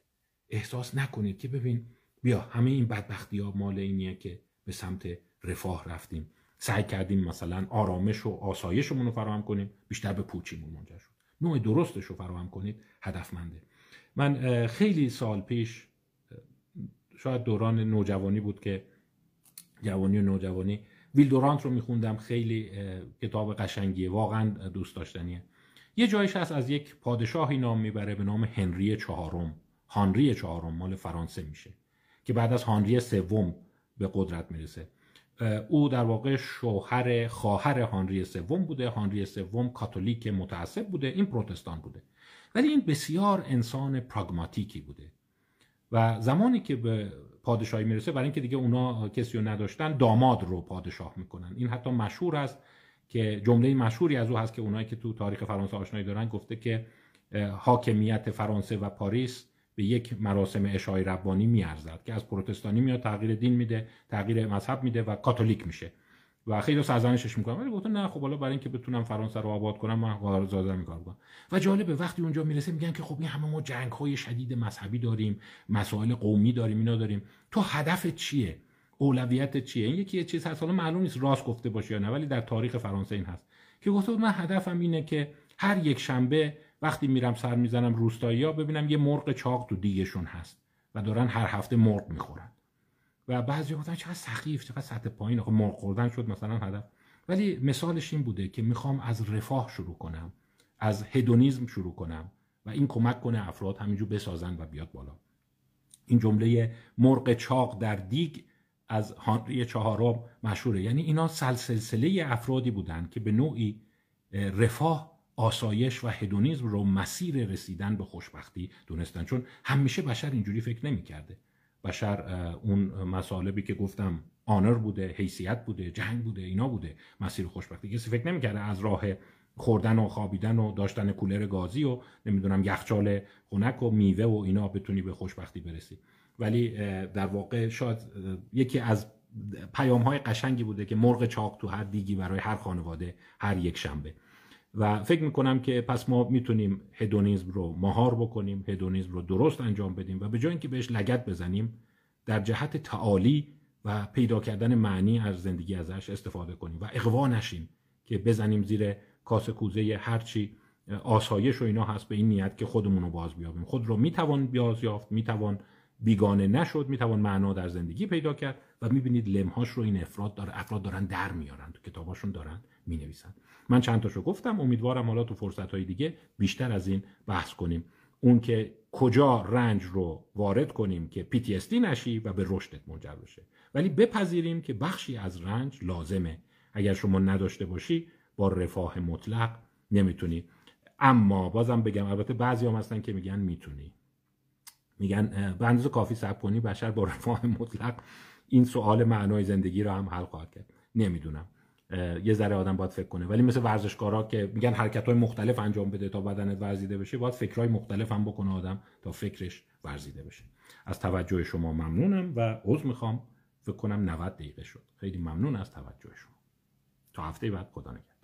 احساس نکنید که ببین بیا همه این بدبختی‌ها مال اینیه که به سمت رفاه رفتیم، سعی کردیم مثلا آرامش و آسایشمون رو فراهم کنیم، بیشتر به پوچیمون منجر شد. نوع درستش رو فراهم کنید، هدفمنده. من خیلی سال پیش، شاید دوران نوجوانی بود که جوانی و نوجوانی، ویل دورانت رو میخوندم، خیلی کتاب قشنگیه، واقعا دوست داشتنیه. یه جایش هست از یک پادشاهی نام میبره به نام هنری چهارم، مال فرانسه میشه که بعد از هنری سوم به قدرت میرسه. او در واقع شوهر خواهر هنری سوم بوده. هنری سوم کاتولیک متعصب بوده، این پروتستان بوده، ولی این بسیار انسان پراگماتیکی بوده و زمانی که به پادشاهی میرسه، برای اینکه دیگه اونا کسی رو نداشتن، داماد رو پادشاه میکنن. این حتی مشهور است که جمله مشهوری از او هست که اونایی که تو تاریخ فرانسه آشنایی دارن، گفته که حاکمیت فرانسه و پاریس به یک مراسم عشای ربانی میارزد که از پروتستانی میاد، تغییر دین میده، تغییر مذهب میده و کاتولیک میشه و خیلی سرزنشش میکنه، ولی گفتن نه خب حالا برای اینکه بتونم فرانسه رو آباد کنم من قرارداد میکنم. و جالبه وقتی اونجا میرسه میگن که خب این همه ما جنگ های شدید مذهبی داریم، مسائل قومی داریم، اینا داریم، تو هدفت چیه، اولویتت چیه؟ این یکی چیز هست، حالا معلوم نیست راست گفته باشه یا نه، ولی در تاریخ فرانسه این هست که گفته بود من هدفم اینه که هر یک شنبه وقتی میرم سر میزنم روستایی‌ها، ببینم یه مرغ چاق تو دیگشون هست و دارن هر هفته مرغ میخورن. و بعضی گفتن چقدر سخیف، چقدر سطح پایین، آخه مرغ خوردن شد مثلا هدف. ولی مثالش این بوده که میخوام از رفاه شروع کنم، از هدونیسم شروع کنم و این کمک کنه افراد همینجور بسازن و بیاد بالا. این جمله مرغ چاق در دیگ از هنری چهارم مشهوره. یعنی اینا سلسله افرادی بودن که به نوعی رفاه، آسایش و هدونیزم رو مسیر رسیدن به خوشبختی دونستن، چون همیشه بشر اینجوری فکر نمی کرده. بشر اون مسالبی که گفتم آنر بوده، حیثیت بوده، جنگ بوده، اینا بوده مسیر خوشبختی. کسی فکر نمی کرده از راه خوردن و خوابیدن و داشتن کولر گازی و نمیدونم یخچال خنک و میوه و اینا بتونی به خوشبختی برسی. ولی در واقع شاید یکی از پیام‌های قشنگی بوده که مرغ چاق تو هر دیگی برای هر خانواده هر یک شنبه. و فکر میکنم که پس ما میتونیم هدونیزم رو مهار بکنیم، هدونیزم رو درست انجام بدیم و به جای اینکه بهش لگد بزنیم، در جهت تعالی و پیدا کردن معنی از زندگی ازش استفاده کنیم و اغوا نشیم که بزنیم زیر کاسه کوزه هرچی آسایش و اینا هست، به این نیت که خودمون رو باز بیابیم. خود رو میتوان باز یافت، میتوان بیگانه نشد، میتوان معنا در زندگی پیدا کرد. و میبینید لمهاش رو این افراد دارن در میارن، تو کتاباشون دارن مینویسن. من چند تاشو گفتم، امیدوارم حالا تو فرصت‌های دیگه بیشتر از این بحث کنیم، اون که کجا رنج رو وارد کنیم که PTSD نشی و به رشدت منجر بشه، ولی بپذیریم که بخشی از رنج لازمه. اگر شما نداشته باشی با رفاه مطلق نمیتونی. اما بازم بگم، البته بعضیام هستن که میگن میتونی، میگن به اندازه کافی صبر کنی بشر با رفاه مطلق این سوال معنای زندگی رو هم حل خواهد کرد. نمیدونم، یه ذره آدم باید فکر کنه. ولی مثل ورزشکارا که میگن حرکت‌های مختلف انجام بده تا بدنت ورزیده بشه، باید فکرای مختلف هم بکنه آدم تا فکرش ورزیده بشه. از توجه شما ممنونم و عذر میخوام، فکر کنم 90 دقیقه شد. خیلی ممنون از توجه شما. تا هفته بعد، خدا نگهدار.